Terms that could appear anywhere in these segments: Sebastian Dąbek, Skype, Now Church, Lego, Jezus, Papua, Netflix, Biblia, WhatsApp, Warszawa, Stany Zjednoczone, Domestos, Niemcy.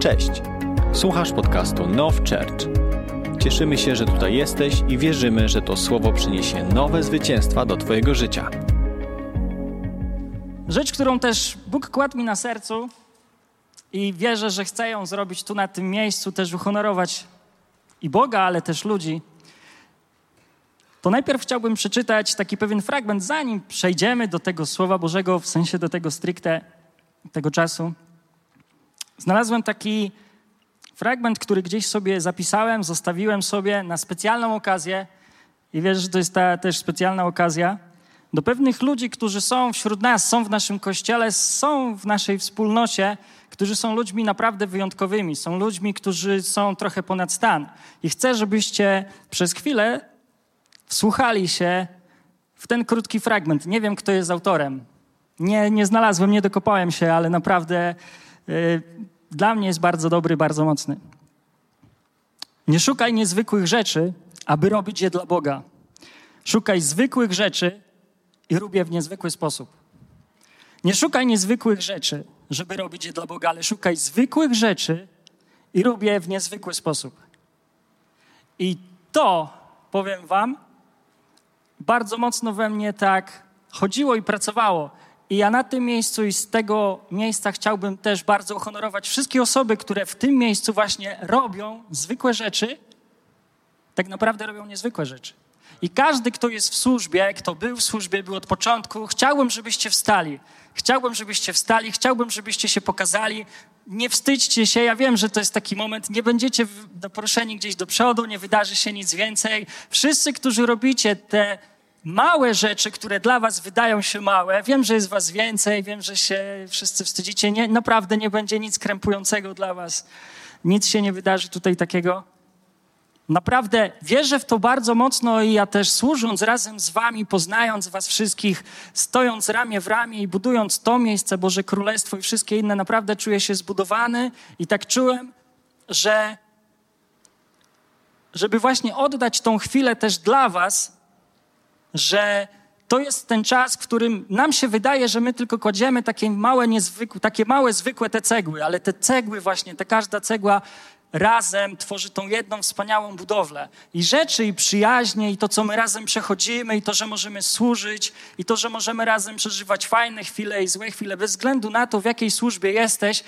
Cześć! Słuchasz podcastu Now Church. Cieszymy się, że tutaj jesteś i wierzymy, że to słowo przyniesie nowe zwycięstwa do Twojego życia. Rzecz, którą też Bóg kładł mi na sercu i wierzę, że chcę ją zrobić tu na tym miejscu, też uhonorować i Boga, ale też ludzi, to najpierw chciałbym przeczytać taki pewien fragment, zanim przejdziemy do tego Słowa Bożego, w sensie do tego stricte, tego czasu. Znalazłem taki fragment, który gdzieś sobie zapisałem, zostawiłem sobie na specjalną okazję i wiesz, że to jest ta też specjalna okazja do pewnych ludzi, którzy są wśród nas, są w naszym kościele, są w naszej wspólnocie, którzy są ludźmi naprawdę wyjątkowymi, są ludźmi, którzy są trochę ponad stan. I chcę, żebyście przez chwilę wsłuchali się w ten krótki fragment. Nie wiem, kto jest autorem. Nie znalazłem, nie dokopałem się, ale naprawdę dla mnie jest bardzo dobry, bardzo mocny. Nie szukaj niezwykłych rzeczy, aby robić je dla Boga. Szukaj zwykłych rzeczy i rób je w niezwykły sposób. Nie szukaj niezwykłych rzeczy, żeby robić je dla Boga, ale szukaj zwykłych rzeczy i rób je w niezwykły sposób. I to, powiem wam, bardzo mocno we mnie tak chodziło i pracowało. I ja na tym miejscu i z tego miejsca chciałbym też bardzo uhonorować wszystkie osoby, które w tym miejscu właśnie robią zwykłe rzeczy, tak naprawdę robią niezwykłe rzeczy. I każdy, kto jest w służbie, kto był w służbie, był od początku, chciałbym, żebyście wstali. Chciałbym, żebyście się pokazali. Nie wstydźcie się, ja wiem, że to jest taki moment, nie będziecie doproszeni gdzieś do przodu, nie wydarzy się nic więcej. Wszyscy, którzy robicie te małe rzeczy, które dla was wydają się małe, wiem, że jest was więcej, wiem, że się wszyscy wstydzicie, nie, naprawdę nie będzie nic krępującego dla was, nic się nie wydarzy tutaj takiego. Naprawdę wierzę w to bardzo mocno i ja też służąc razem z wami, poznając was wszystkich, stojąc ramię w ramię i budując to miejsce, Boże Królestwo i wszystkie inne, naprawdę czuję się zbudowany i tak czułem, że żeby właśnie oddać tą chwilę też dla was, że to jest ten czas, w którym nam się wydaje, że my tylko kładziemy takie małe, niezwykłe, takie małe, zwykłe te cegły, ale te cegły właśnie, ta każda cegła razem tworzy tą jedną wspaniałą budowlę. I rzeczy, i przyjaźnie, i to, co my razem przechodzimy, i to, że możemy służyć, i to, że możemy razem przeżywać fajne chwile i złe chwile, bez względu na to, w jakiej służbie jesteś,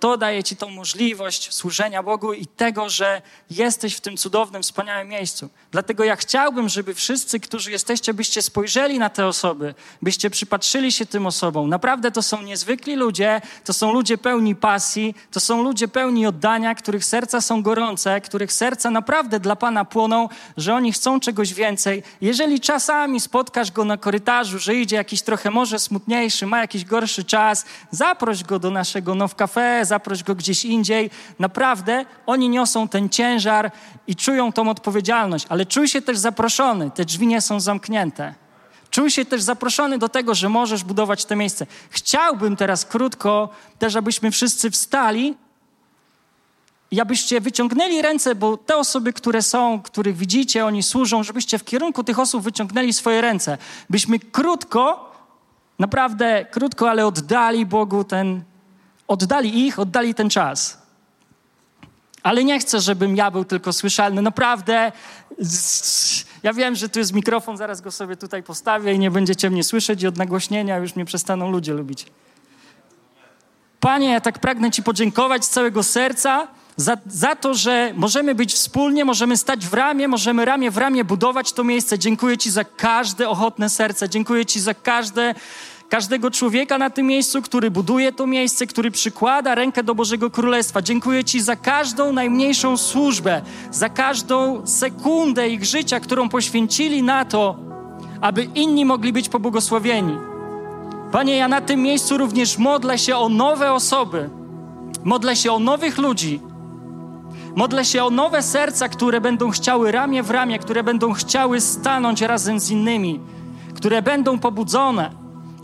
to daje ci tą możliwość służenia Bogu i tego, że jesteś w tym cudownym, wspaniałym miejscu. Dlatego ja chciałbym, żeby wszyscy, którzy jesteście, byście spojrzeli na te osoby, byście przypatrzyli się tym osobom. Naprawdę to są niezwykli ludzie, to są ludzie pełni pasji, to są ludzie pełni oddania, których serca są gorące, których serca naprawdę dla Pana płoną, że oni chcą czegoś więcej. Jeżeli czasami spotkasz go na korytarzu, że idzie jakiś trochę może smutniejszy, ma jakiś gorszy czas, zaproś go do naszego Now Cafe, zaproś go gdzieś indziej. Naprawdę oni niosą ten ciężar i czują tą odpowiedzialność, ale czuj się też zaproszony, te drzwi nie są zamknięte. Czuj się też zaproszony do tego, że możesz budować to miejsce. Chciałbym teraz krótko też, abyśmy wszyscy wstali i abyście wyciągnęli ręce, bo te osoby, które są, których widzicie, oni służą, żebyście w kierunku tych osób wyciągnęli swoje ręce. Byśmy krótko, naprawdę krótko, ale oddali Bogu ten oddali ten czas. Ale nie chcę, żebym ja był tylko słyszalny. Naprawdę, ja wiem, że tu jest mikrofon, zaraz go sobie tutaj postawię i nie będziecie mnie słyszeć i od nagłośnienia już mnie przestaną ludzie lubić. Panie, ja tak pragnę Ci podziękować z całego serca za to, że możemy być wspólnie, możemy stać w ramię, możemy ramię w ramię budować to miejsce. Dziękuję Ci za każde ochotne serce, dziękuję Ci za każdego człowieka na tym miejscu, który buduje to miejsce, który przykłada rękę do Bożego Królestwa. Dziękuję Ci za każdą najmniejszą służbę, za każdą sekundę ich życia, którą poświęcili na to, aby inni mogli być pobłogosławieni. Panie, ja na tym miejscu również modlę się o nowe osoby, modlę się o nowych ludzi, modlę się o nowe serca, które będą chciały ramię w ramię, które będą chciały stanąć razem z innymi, które będą pobudzone,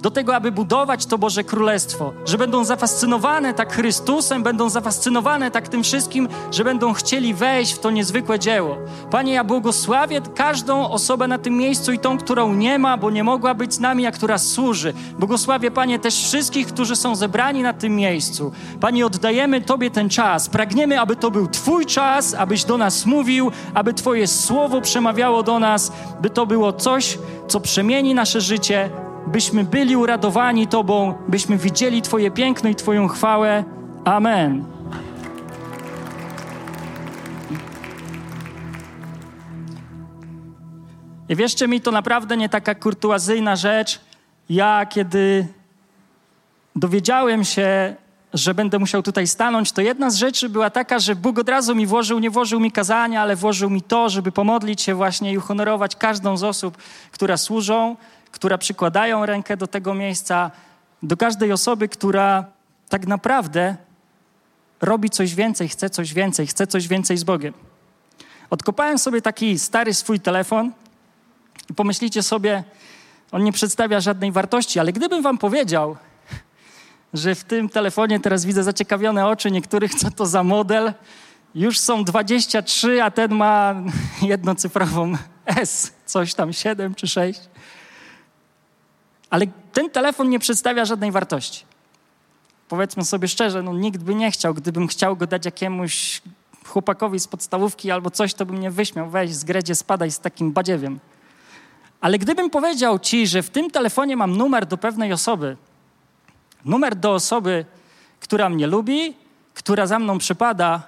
do tego, aby budować to Boże Królestwo, że będą zafascynowane tak Chrystusem, będą zafascynowane tak tym wszystkim, że będą chcieli wejść w to niezwykłe dzieło. Panie, ja błogosławię każdą osobę na tym miejscu i tą, którą nie ma, bo nie mogła być z nami, a która służy. Błogosławię, Panie, też wszystkich, którzy są zebrani na tym miejscu. Panie, oddajemy Tobie ten czas. Pragniemy, aby to był Twój czas, abyś do nas mówił, aby Twoje słowo przemawiało do nas, by to było coś, co przemieni nasze życie, byśmy byli uradowani Tobą, byśmy widzieli Twoje piękno i Twoją chwałę. Amen. I wierzcie mi, to naprawdę nie taka kurtuazyjna rzecz. Ja, kiedy dowiedziałem się, że będę musiał tutaj stanąć, to jedna z rzeczy była taka, że Bóg od razu mi włożył, nie włożył mi kazania, ale włożył mi to, żeby pomodlić się właśnie i uhonorować każdą z osób, która służą, która przykładają rękę do tego miejsca, do każdej osoby, która tak naprawdę robi coś więcej, chce coś więcej, chce coś więcej z Bogiem. Odkopałem sobie taki stary swój telefon i pomyślicie sobie, on nie przedstawia żadnej wartości, ale gdybym wam powiedział, że w tym telefonie, teraz widzę zaciekawione oczy niektórych, co to za model, już są 23, a ten ma jednocyfrową S, coś tam 7 czy 6. Ale ten telefon nie przedstawia żadnej wartości. Powiedzmy sobie szczerze, no nikt by nie chciał, gdybym chciał go dać jakiemuś chłopakowi z podstawówki albo coś, to by mnie wyśmiał, weź z gredzie spadaj z takim badziewiem. Ale gdybym powiedział ci, że w tym telefonie mam numer do pewnej osoby, numer do osoby, która mnie lubi, która za mną przypada,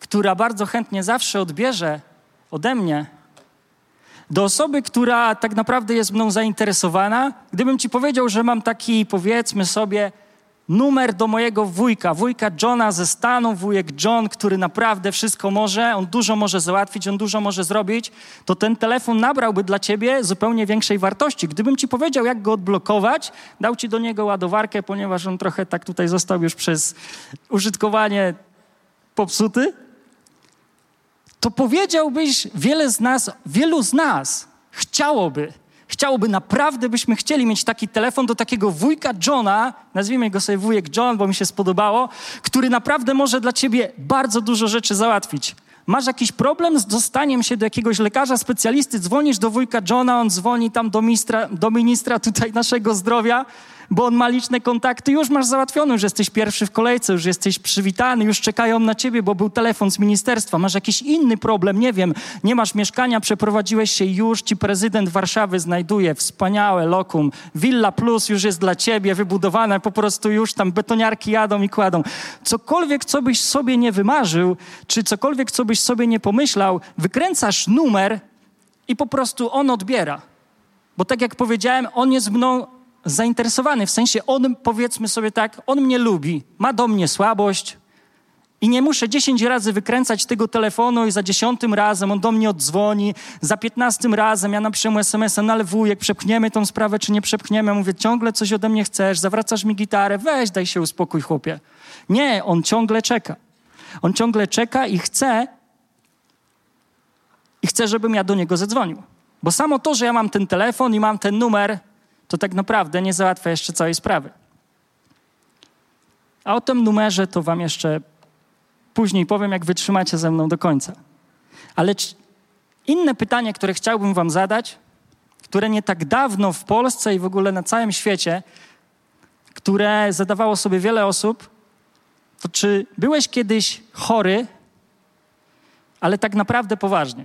która bardzo chętnie zawsze odbierze ode mnie, do osoby, która tak naprawdę jest mną zainteresowana, gdybym ci powiedział, że mam taki, powiedzmy sobie, numer do mojego wujka, wujka Johna ze Stanów, wujek John, który naprawdę wszystko może, on dużo może załatwić, on dużo może zrobić, to ten telefon nabrałby dla ciebie zupełnie większej wartości. Gdybym ci powiedział, jak go odblokować, dał ci do niego ładowarkę, ponieważ on trochę tak tutaj został już przez użytkowanie popsuty, to powiedziałbyś, wielu z nas chciałoby, naprawdę byśmy chcieli mieć taki telefon do takiego wujka Johna, nazwijmy go sobie wujek John, bo mi się spodobało, który naprawdę może dla ciebie bardzo dużo rzeczy załatwić. Masz jakiś problem z dostaniem się do jakiegoś lekarza, specjalisty, dzwonisz do wujka Johna, on dzwoni tam do ministra tutaj naszego zdrowia, bo on ma liczne kontakty, już masz załatwione, już jesteś pierwszy w kolejce, już jesteś przywitany, już czekają na ciebie, bo był telefon z ministerstwa, masz jakiś inny problem, nie wiem, nie masz mieszkania, przeprowadziłeś się, już ci prezydent Warszawy znajduje, wspaniałe lokum, Villa Plus już jest dla ciebie wybudowane, po prostu już tam betoniarki jadą i kładą. Cokolwiek, co byś sobie nie wymarzył, czy cokolwiek, co byś sobie nie pomyślał, wykręcasz numer i po prostu on odbiera. Bo tak jak powiedziałem, on jest mną zainteresowany, w sensie on, powiedzmy sobie tak, on mnie lubi, ma do mnie słabość i nie muszę 10 razy wykręcać tego telefonu i za 10. razem on do mnie odzwoni, za 15. razem ja napiszę mu SMS-a, no ale wujek, przepchniemy tą sprawę, czy nie przepchniemy? Mówię, ciągle coś ode mnie chcesz, zawracasz mi gitarę, weź, daj się uspokój, chłopie. Nie, on ciągle czeka. On ciągle czeka i chce, żebym ja do niego zadzwonił. Bo samo to, że ja mam ten telefon i mam ten numer, to tak naprawdę nie załatwia jeszcze całej sprawy. A o tym numerze to wam jeszcze później powiem, jak wytrzymacie ze mną do końca. Ale inne pytanie, które chciałbym wam zadać, które nie tak dawno w Polsce i w ogóle na całym świecie, które zadawało sobie wiele osób, to czy byłeś kiedyś chory, ale tak naprawdę poważnie?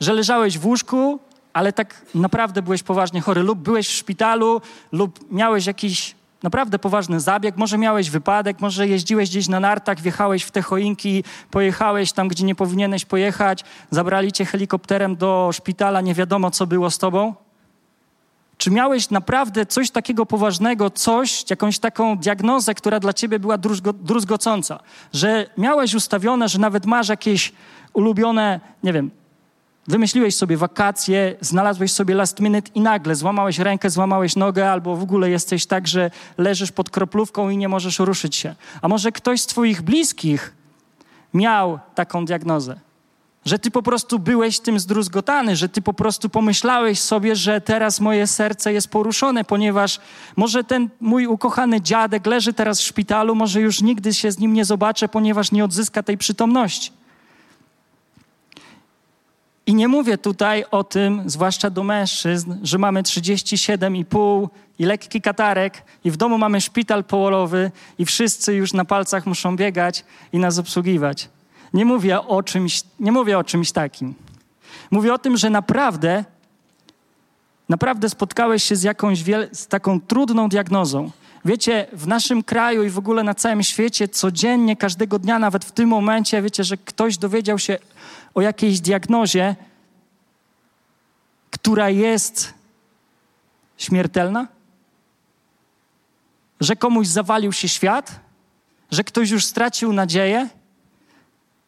Że leżałeś w łóżku, ale tak naprawdę byłeś poważnie chory lub byłeś w szpitalu lub miałeś jakiś naprawdę poważny zabieg, może miałeś wypadek, może jeździłeś gdzieś na nartach, wjechałeś w te choinki, pojechałeś tam, gdzie nie powinieneś pojechać, zabrali cię helikopterem do szpitala, nie wiadomo, co było z tobą. Czy miałeś naprawdę coś takiego poważnego, jakąś taką diagnozę, która dla ciebie była druzgocąca, że miałeś ustawione, że nawet masz jakieś ulubione, nie wiem, wymyśliłeś sobie wakacje, znalazłeś sobie last minute i nagle złamałeś rękę, złamałeś nogę albo w ogóle jesteś tak, że leżysz pod kroplówką i nie możesz ruszyć się. A może ktoś z twoich bliskich miał taką diagnozę? Że ty po prostu byłeś tym zdruzgotany, że ty po prostu pomyślałeś sobie, że teraz moje serce jest poruszone, ponieważ może ten mój ukochany dziadek leży teraz w szpitalu, może już nigdy się z nim nie zobaczę, ponieważ nie odzyska tej przytomności. I nie mówię tutaj o tym, zwłaszcza do mężczyzn, że mamy 37,5 i lekki katarek i w domu mamy szpital połowy i wszyscy już na palcach muszą biegać i nas obsługiwać. Nie mówię o czymś takim. Mówię o tym, że naprawdę spotkałeś się z jakąś taką trudną diagnozą. Wiecie, w naszym kraju i w ogóle na całym świecie codziennie, każdego dnia, nawet w tym momencie, wiecie, że ktoś dowiedział się o jakiejś diagnozie, która jest śmiertelna? Że komuś zawalił się świat? Że ktoś już stracił nadzieję?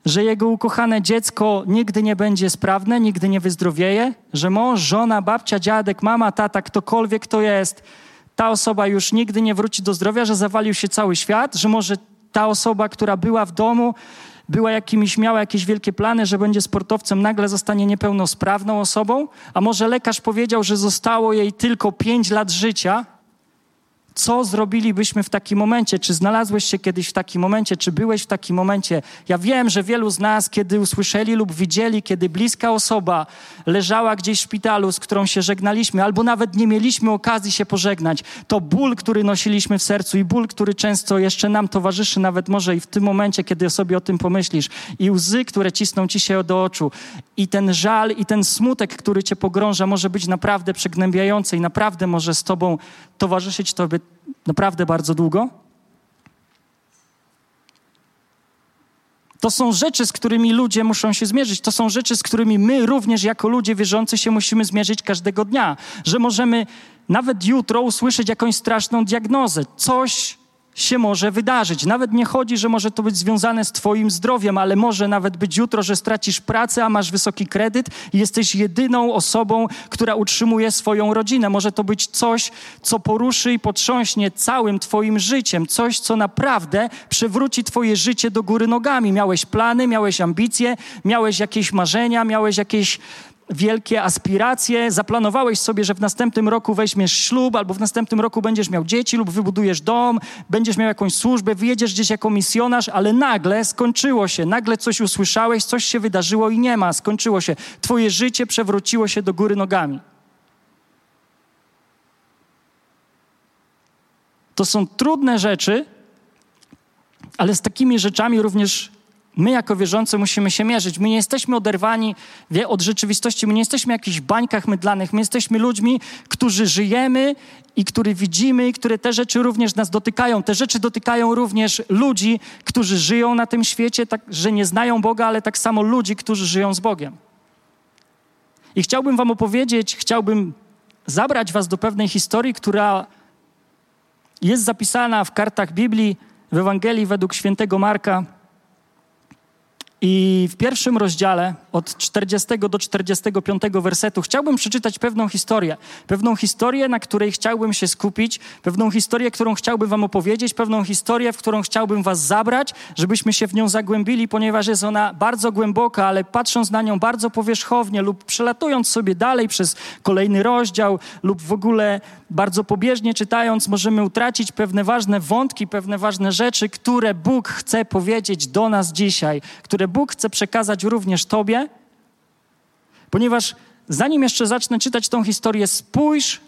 Że jego ukochane dziecko nigdy nie będzie sprawne, nigdy nie wyzdrowieje, że mąż, żona, babcia, dziadek, mama, tata, ktokolwiek to jest, ta osoba już nigdy nie wróci do zdrowia, że zawalił się cały świat, że może ta osoba, która była w domu, miała jakieś wielkie plany, że będzie sportowcem, nagle zostanie niepełnosprawną osobą, a może lekarz powiedział, że zostało jej tylko 5 lat życia. Co zrobilibyśmy w takim momencie? Czy znalazłeś się kiedyś w takim momencie? Czy byłeś w takim momencie? Ja wiem, że wielu z nas, kiedy usłyszeli lub widzieli, kiedy bliska osoba leżała gdzieś w szpitalu, z którą się żegnaliśmy, albo nawet nie mieliśmy okazji się pożegnać, to ból, który nosiliśmy w sercu i ból, który często jeszcze nam towarzyszy, nawet może i w tym momencie, kiedy sobie o tym pomyślisz, i łzy, które cisną ci się do oczu, i ten żal, i ten smutek, który cię pogrąża, może być naprawdę przygnębiający i naprawdę może z tobą towarzyszyć tobie naprawdę bardzo długo. To są rzeczy, z którymi ludzie muszą się zmierzyć. To są rzeczy, z którymi my również jako ludzie wierzący się musimy zmierzyć każdego dnia. Że możemy nawet jutro usłyszeć jakąś straszną diagnozę. Coś się może wydarzyć. Nawet nie chodzi, że może to być związane z twoim zdrowiem, ale może nawet być jutro, że stracisz pracę, a masz wysoki kredyt i jesteś jedyną osobą, która utrzymuje swoją rodzinę. Może to być coś, co poruszy i potrząśnie całym twoim życiem. Coś, co naprawdę przewróci twoje życie do góry nogami. Miałeś plany, miałeś ambicje, miałeś jakieś marzenia, miałeś jakieś wielkie aspiracje, zaplanowałeś sobie, że w następnym roku weźmiesz ślub, albo w następnym roku będziesz miał dzieci lub wybudujesz dom, będziesz miał jakąś służbę, wyjedziesz gdzieś jako misjonarz, ale nagle skończyło się, nagle coś usłyszałeś, coś się wydarzyło i nie ma, skończyło się. Twoje życie przewróciło się do góry nogami. To są trudne rzeczy, ale z takimi rzeczami również my jako wierzący musimy się mierzyć. My nie jesteśmy oderwani od rzeczywistości, my nie jesteśmy w jakichś bańkach mydlanych, my jesteśmy ludźmi, którzy żyjemy i którzy widzimy, i które te rzeczy również nas dotykają. Te rzeczy dotykają również ludzi, którzy żyją na tym świecie, tak, że nie znają Boga, ale tak samo ludzi, którzy żyją z Bogiem. I chciałbym wam opowiedzieć, chciałbym zabrać was do pewnej historii, która jest zapisana w kartach Biblii, w Ewangelii według świętego Marka. I w 1 rozdziale od 40 do 45 wersetu chciałbym przeczytać pewną historię, na której chciałbym się skupić, pewną historię, którą chciałbym wam opowiedzieć, pewną historię, w którą chciałbym was zabrać, żebyśmy się w nią zagłębili, ponieważ jest ona bardzo głęboka, ale patrząc na nią bardzo powierzchownie lub przelatując sobie dalej przez kolejny rozdział lub w ogóle bardzo pobieżnie czytając, możemy utracić pewne ważne wątki, pewne ważne rzeczy, które Bóg chce powiedzieć do nas dzisiaj, które Bóg chce przekazać również tobie, ponieważ zanim jeszcze zacznę czytać tą historię, spójrz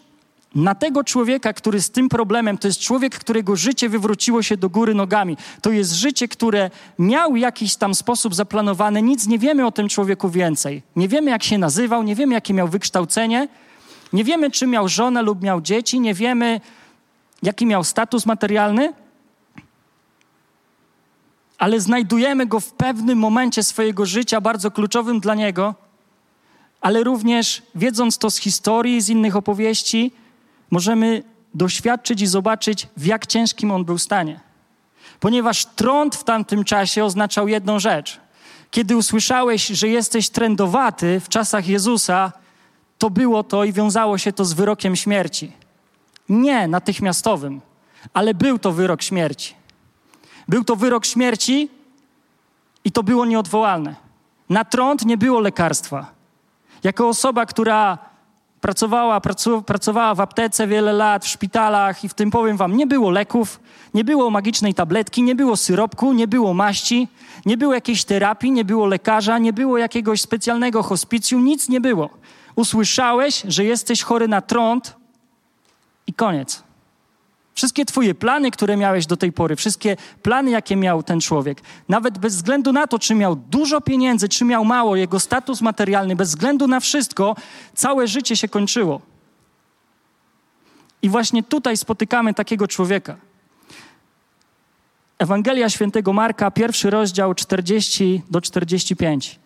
na tego człowieka, który z tym problemem, to jest człowiek, którego życie wywróciło się do góry nogami. To jest życie, które miał jakiś tam sposób zaplanowane. Nic nie wiemy o tym człowieku więcej. Nie wiemy, jak się nazywał, nie wiemy, jakie miał wykształcenie, nie wiemy, czy miał żonę lub miał dzieci, nie wiemy, jaki miał status materialny, ale znajdujemy go w pewnym momencie swojego życia, bardzo kluczowym dla niego, ale również wiedząc to z historii, z innych opowieści, możemy doświadczyć i zobaczyć, w jak ciężkim on był stanie. Ponieważ trąd w tamtym czasie oznaczał jedną rzecz. Kiedy usłyszałeś, że jesteś trędowaty w czasach Jezusa, to było to i wiązało się to z wyrokiem śmierci. Nie natychmiastowym, ale był to wyrok śmierci. Był to wyrok śmierci i to było nieodwołalne. Na trąd nie było lekarstwa. Jako osoba, która pracowała w aptece wiele lat, w szpitalach i w tym powiem wam, nie było leków, nie było magicznej tabletki, nie było syropku, nie było maści, nie było jakiejś terapii, nie było lekarza, nie było jakiegoś specjalnego hospicjum, nic nie było. Usłyszałeś, że jesteś chory na trąd i koniec. Wszystkie twoje plany, które miałeś do tej pory, wszystkie plany, jakie miał ten człowiek, nawet bez względu na to, czy miał dużo pieniędzy, czy miał mało, jego status materialny, bez względu na wszystko, całe życie się kończyło. I właśnie tutaj spotykamy takiego człowieka. Ewangelia Świętego Marka, 1 rozdział, 40-45.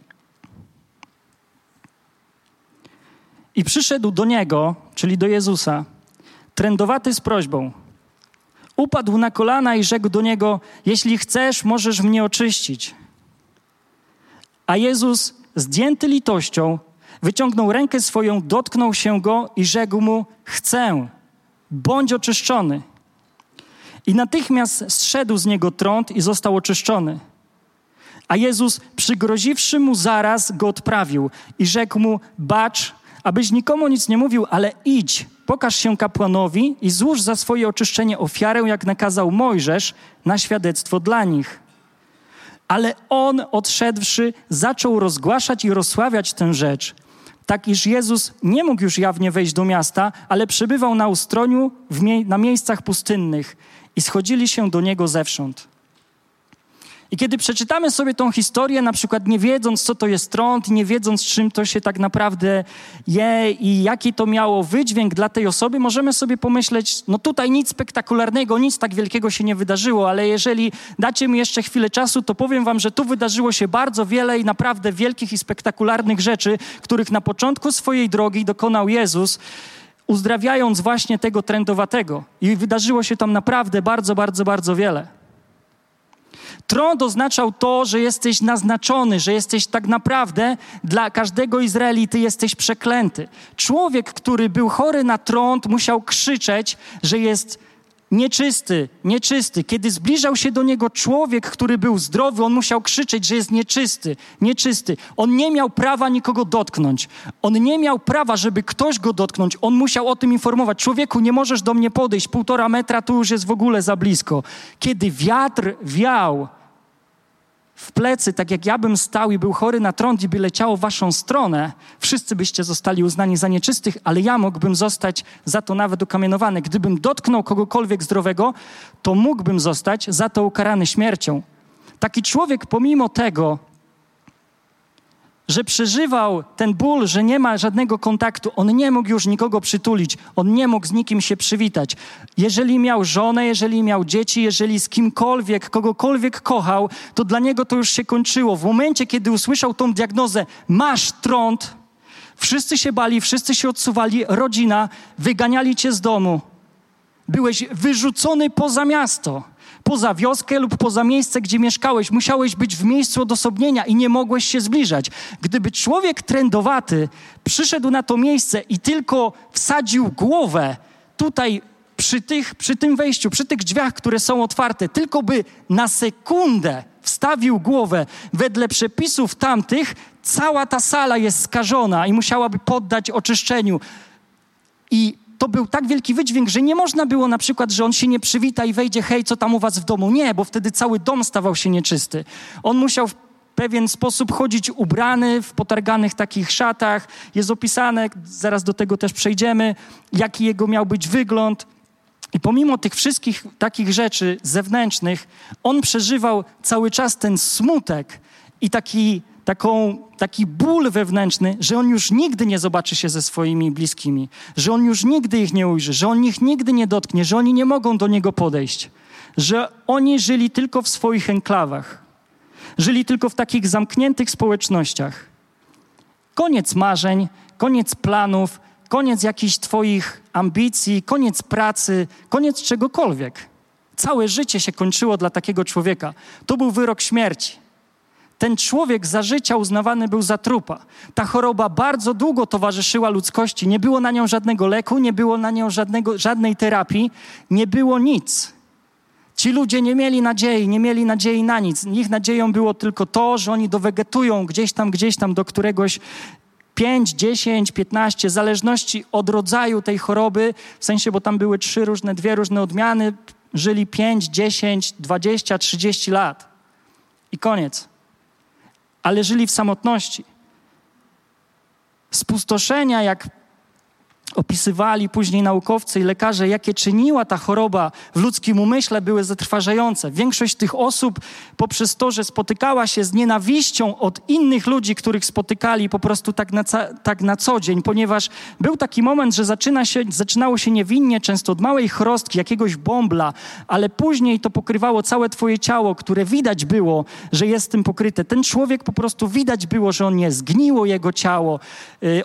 I przyszedł do niego, czyli do Jezusa, trędowaty z prośbą. Upadł na kolana i rzekł do niego: jeśli chcesz, możesz mnie oczyścić. A Jezus, zdjęty litością, wyciągnął rękę swoją, dotknął się go i rzekł mu: chcę, bądź oczyszczony. I natychmiast zszedł z niego trąd i został oczyszczony. A Jezus, przygroziwszy mu, zaraz go odprawił i rzekł mu: bacz, abyś nikomu nic nie mówił, ale idź, pokaż się kapłanowi i złóż za swoje oczyszczenie ofiarę, jak nakazał Mojżesz, na świadectwo dla nich. Ale on, odszedłszy, zaczął rozgłaszać i rozsławiać tę rzecz, tak iż Jezus nie mógł już jawnie wejść do miasta, ale przebywał na ustroniu na miejscach pustynnych i schodzili się do niego zewsząd. I kiedy przeczytamy sobie tą historię, na przykład nie wiedząc, co to jest trąd, nie wiedząc, czym to się tak naprawdę je i jaki to miało wydźwięk dla tej osoby, możemy sobie pomyśleć, no tutaj nic spektakularnego, nic tak wielkiego się nie wydarzyło, ale jeżeli dacie mi jeszcze chwilę czasu, to powiem wam, że tu wydarzyło się bardzo wiele i naprawdę wielkich i spektakularnych rzeczy, których na początku swojej drogi dokonał Jezus, uzdrawiając właśnie tego trędowatego. I wydarzyło się tam naprawdę bardzo, bardzo, bardzo wiele. Trąd oznaczał to, że jesteś naznaczony, że jesteś tak naprawdę dla każdego Izraelity jesteś przeklęty. Człowiek, który był chory na trąd, musiał krzyczeć, że jest nieczysty, nieczysty. Kiedy zbliżał się do niego człowiek, który był zdrowy, on musiał krzyczeć, że jest nieczysty, nieczysty. On nie miał prawa nikogo dotknąć. On nie miał prawa, żeby ktoś go dotknąć. On musiał o tym informować. Człowieku, nie możesz do mnie podejść, 1,5 metra tu już jest w ogóle za blisko. Kiedy wiatr wiał w plecy, tak jak ja bym stał i był chory na trąd i by leciało w waszą stronę, wszyscy byście zostali uznani za nieczystych, ale ja mógłbym zostać za to nawet ukamienowany. Gdybym dotknął kogokolwiek zdrowego, to mógłbym zostać za to ukarany śmiercią. Taki człowiek, pomimo tego, że przeżywał ten ból, że nie ma żadnego kontaktu, on nie mógł już nikogo przytulić, on nie mógł z nikim się przywitać. Jeżeli miał żonę, jeżeli miał dzieci, jeżeli z kimkolwiek, kogokolwiek kochał, to dla niego to już się kończyło. W momencie, kiedy usłyszał tą diagnozę, masz trąd, wszyscy się bali, wszyscy się odsuwali, rodzina, wyganiali cię z domu. Byłeś wyrzucony poza miasto, poza wioskę lub poza miejsce, gdzie mieszkałeś. Musiałeś być w miejscu odosobnienia i nie mogłeś się zbliżać. Gdyby człowiek trędowaty przyszedł na to miejsce i tylko wsadził głowę tutaj przy tym wejściu, przy tych drzwiach, które są otwarte, tylko by na sekundę wstawił głowę, wedle przepisów tamtych, cała ta sala jest skażona i musiałaby poddać oczyszczeniu. I to był tak wielki wydźwięk, że nie można było na przykład, że on się nie przywita i wejdzie: hej, co tam u was w domu? Nie, bo wtedy cały dom stawał się nieczysty. On musiał w pewien sposób chodzić ubrany, w potarganych takich szatach. Jest opisane, zaraz do tego też przejdziemy, jaki jego miał być wygląd. I pomimo tych wszystkich takich rzeczy zewnętrznych, on przeżywał cały czas ten smutek i taki ból wewnętrzny, że on już nigdy nie zobaczy się ze swoimi bliskimi, że on już nigdy ich nie ujrzy, że on ich nigdy nie dotknie, że oni nie mogą do niego podejść, że oni żyli tylko w swoich enklawach, żyli tylko w takich zamkniętych społecznościach. Koniec marzeń, koniec planów, koniec jakichś twoich ambicji, koniec pracy, koniec czegokolwiek. Całe życie się kończyło dla takiego człowieka. To był wyrok śmierci. Ten człowiek za życia uznawany był za trupa. Ta choroba bardzo długo towarzyszyła ludzkości. Nie było na nią żadnego leku, nie było na nią żadnej terapii, nie było nic. Ci ludzie nie mieli nadziei na nic. Ich nadzieją było tylko to, że oni dowegetują gdzieś tam do któregoś 5, 10, 15, w zależności od rodzaju tej choroby, w sensie, bo tam były dwie różne odmiany, żyli 5, 10, 20, 30 lat i koniec. Ale żyli w samotności. Spustoszenia, jak opisywali później naukowcy i lekarze, jakie czyniła ta choroba w ludzkim umyśle, były zatrważające. Większość tych osób poprzez to, że spotykała się z nienawiścią od innych ludzi, których spotykali po prostu tak na co dzień, ponieważ był taki moment, że zaczynało się niewinnie, często od małej chrostki, jakiegoś bąbla, ale później to pokrywało całe twoje ciało, które widać było, że jest tym pokryte. Ten człowiek po prostu widać było, że on nie zgniło jego ciało,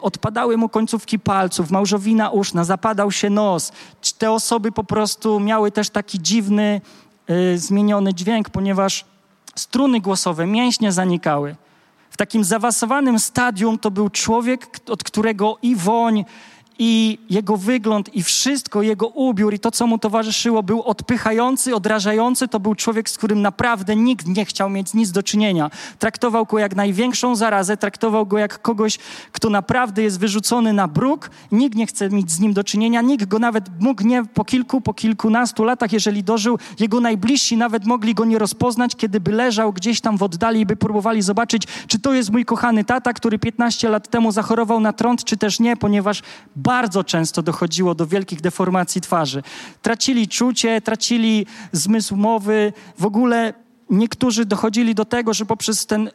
odpadały mu końcówki palców, wina uszna, zapadał się nos. Te osoby po prostu miały też taki dziwny, zmieniony dźwięk, ponieważ struny głosowe, mięśnie zanikały. W takim zaawansowanym stadium to był człowiek, od którego i woń, i jego wygląd, i wszystko, jego ubiór, i to, co mu towarzyszyło, był odpychający, odrażający. To był człowiek, z którym naprawdę nikt nie chciał mieć nic do czynienia. Traktował go jak największą zarazę, traktował go jak kogoś, kto naprawdę jest wyrzucony na bruk. Nikt nie chce mieć z nim do czynienia, nikt go nawet mógł nie po kilkunastu latach, jeżeli dożył, jego najbliżsi nawet mogli go nie rozpoznać, kiedy by leżał gdzieś tam w oddali i by próbowali zobaczyć, czy to jest mój kochany tata, który 15 lat temu zachorował na trąd, czy też nie, ponieważ bardzo często dochodziło do wielkich deformacji twarzy. Tracili czucie, tracili zmysł mowy. W ogóle niektórzy dochodzili do tego, że poprzez ten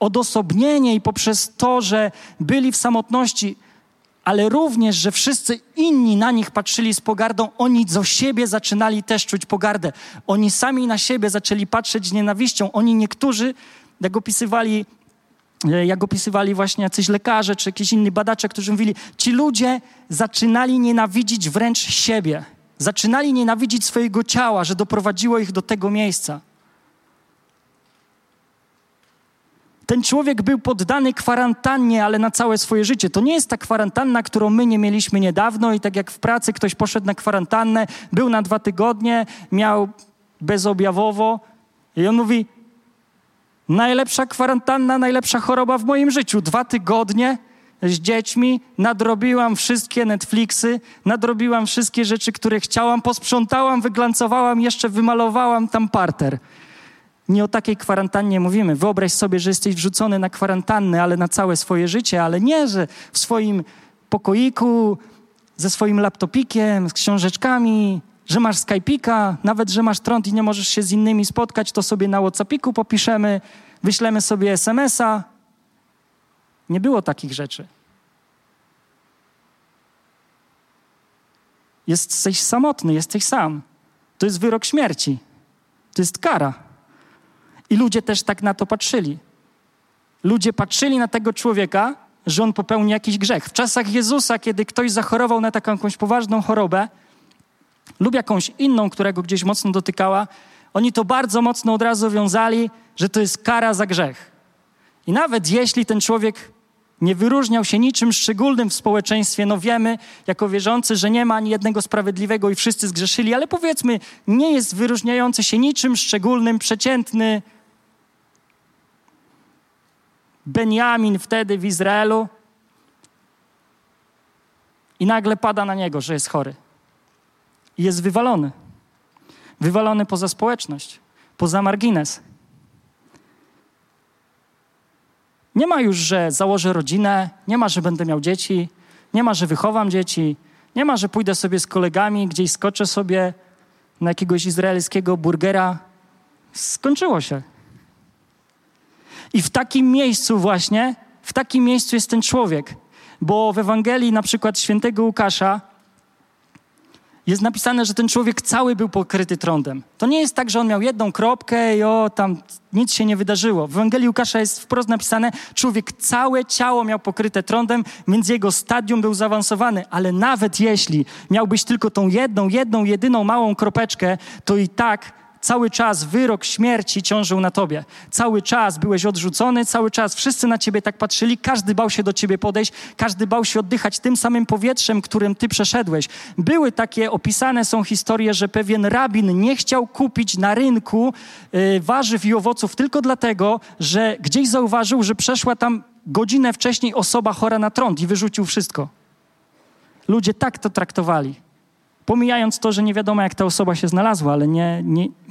odosobnienie i poprzez to, że byli w samotności, ale również, że wszyscy inni na nich patrzyli z pogardą, oni do siebie zaczynali też czuć pogardę. Oni sami na siebie zaczęli patrzeć z nienawiścią. Oni niektórzy, jak opisywali właśnie jacyś lekarze czy jakiś inni badacze, którzy mówili, ci ludzie zaczynali nienawidzić wręcz siebie. Zaczynali nienawidzić swojego ciała, że doprowadziło ich do tego miejsca. Ten człowiek był poddany kwarantannie, ale na całe swoje życie. To nie jest ta kwarantanna, którą my nie mieliśmy niedawno i tak jak w pracy ktoś poszedł na kwarantannę, był na 2 tygodnie, miał bezobjawowo i on mówi... Najlepsza kwarantanna, najlepsza choroba w moim życiu. 2 tygodnie z dziećmi, nadrobiłam wszystkie Netflixy, nadrobiłam wszystkie rzeczy, które chciałam, posprzątałam, wyglancowałam, jeszcze wymalowałam tam parter. Nie o takiej kwarantannie mówimy. Wyobraź sobie, że jesteś wrzucony na kwarantannę, ale na całe swoje życie, ale nie, że w swoim pokoiku, ze swoim laptopikiem, z książeczkami... że masz Skype'ika, nawet że masz trąd i nie możesz się z innymi spotkać, to sobie na WhatsAppiku popiszemy, wyślemy sobie SMS-a. Nie było takich rzeczy. Jesteś samotny, jesteś sam. To jest wyrok śmierci. To jest kara. I ludzie też tak na to patrzyli. Ludzie patrzyli na tego człowieka, że on popełni jakiś grzech. W czasach Jezusa, kiedy ktoś zachorował na taką jakąś poważną chorobę, lub jakąś inną, która go gdzieś mocno dotykała, oni to bardzo mocno od razu wiązali, że to jest kara za grzech. I nawet jeśli ten człowiek nie wyróżniał się niczym szczególnym w społeczeństwie, no wiemy jako wierzący, że nie ma ani jednego sprawiedliwego i wszyscy zgrzeszyli, ale powiedzmy, nie jest wyróżniający się niczym szczególnym, przeciętny Benjamin wtedy w Izraelu i nagle pada na niego, że jest chory. I jest wywalony. Wywalony poza społeczność, poza margines. Nie ma już, że założę rodzinę, nie ma, że będę miał dzieci, nie ma, że wychowam dzieci, nie ma, że pójdę sobie z kolegami, gdzieś skoczę sobie na jakiegoś izraelskiego burgera. Skończyło się. I w takim miejscu właśnie, w takim miejscu jest ten człowiek. Bo w Ewangelii na przykład świętego Łukasza jest napisane, że ten człowiek cały był pokryty trądem. To nie jest tak, że on miał 1 kropkę i tam nic się nie wydarzyło. W Ewangelii Łukasza jest wprost napisane, człowiek całe ciało miał pokryte trądem, więc jego stadium był zaawansowany. Ale nawet jeśli miałbyś tylko tą jedną, jedyną małą kropeczkę, to i tak cały czas wyrok śmierci ciążył na tobie. Cały czas byłeś odrzucony, cały czas wszyscy na ciebie tak patrzyli, każdy bał się do ciebie podejść, każdy bał się oddychać tym samym powietrzem, którym ty przeszedłeś. Były takie, opisane są historie, że pewien rabin nie chciał kupić na rynku warzyw i owoców tylko dlatego, że gdzieś zauważył, że przeszła tam godzinę wcześniej osoba chora na trąd i wyrzucił wszystko. Ludzie tak to traktowali. Pomijając to, że nie wiadomo, jak ta osoba się znalazła, ale nie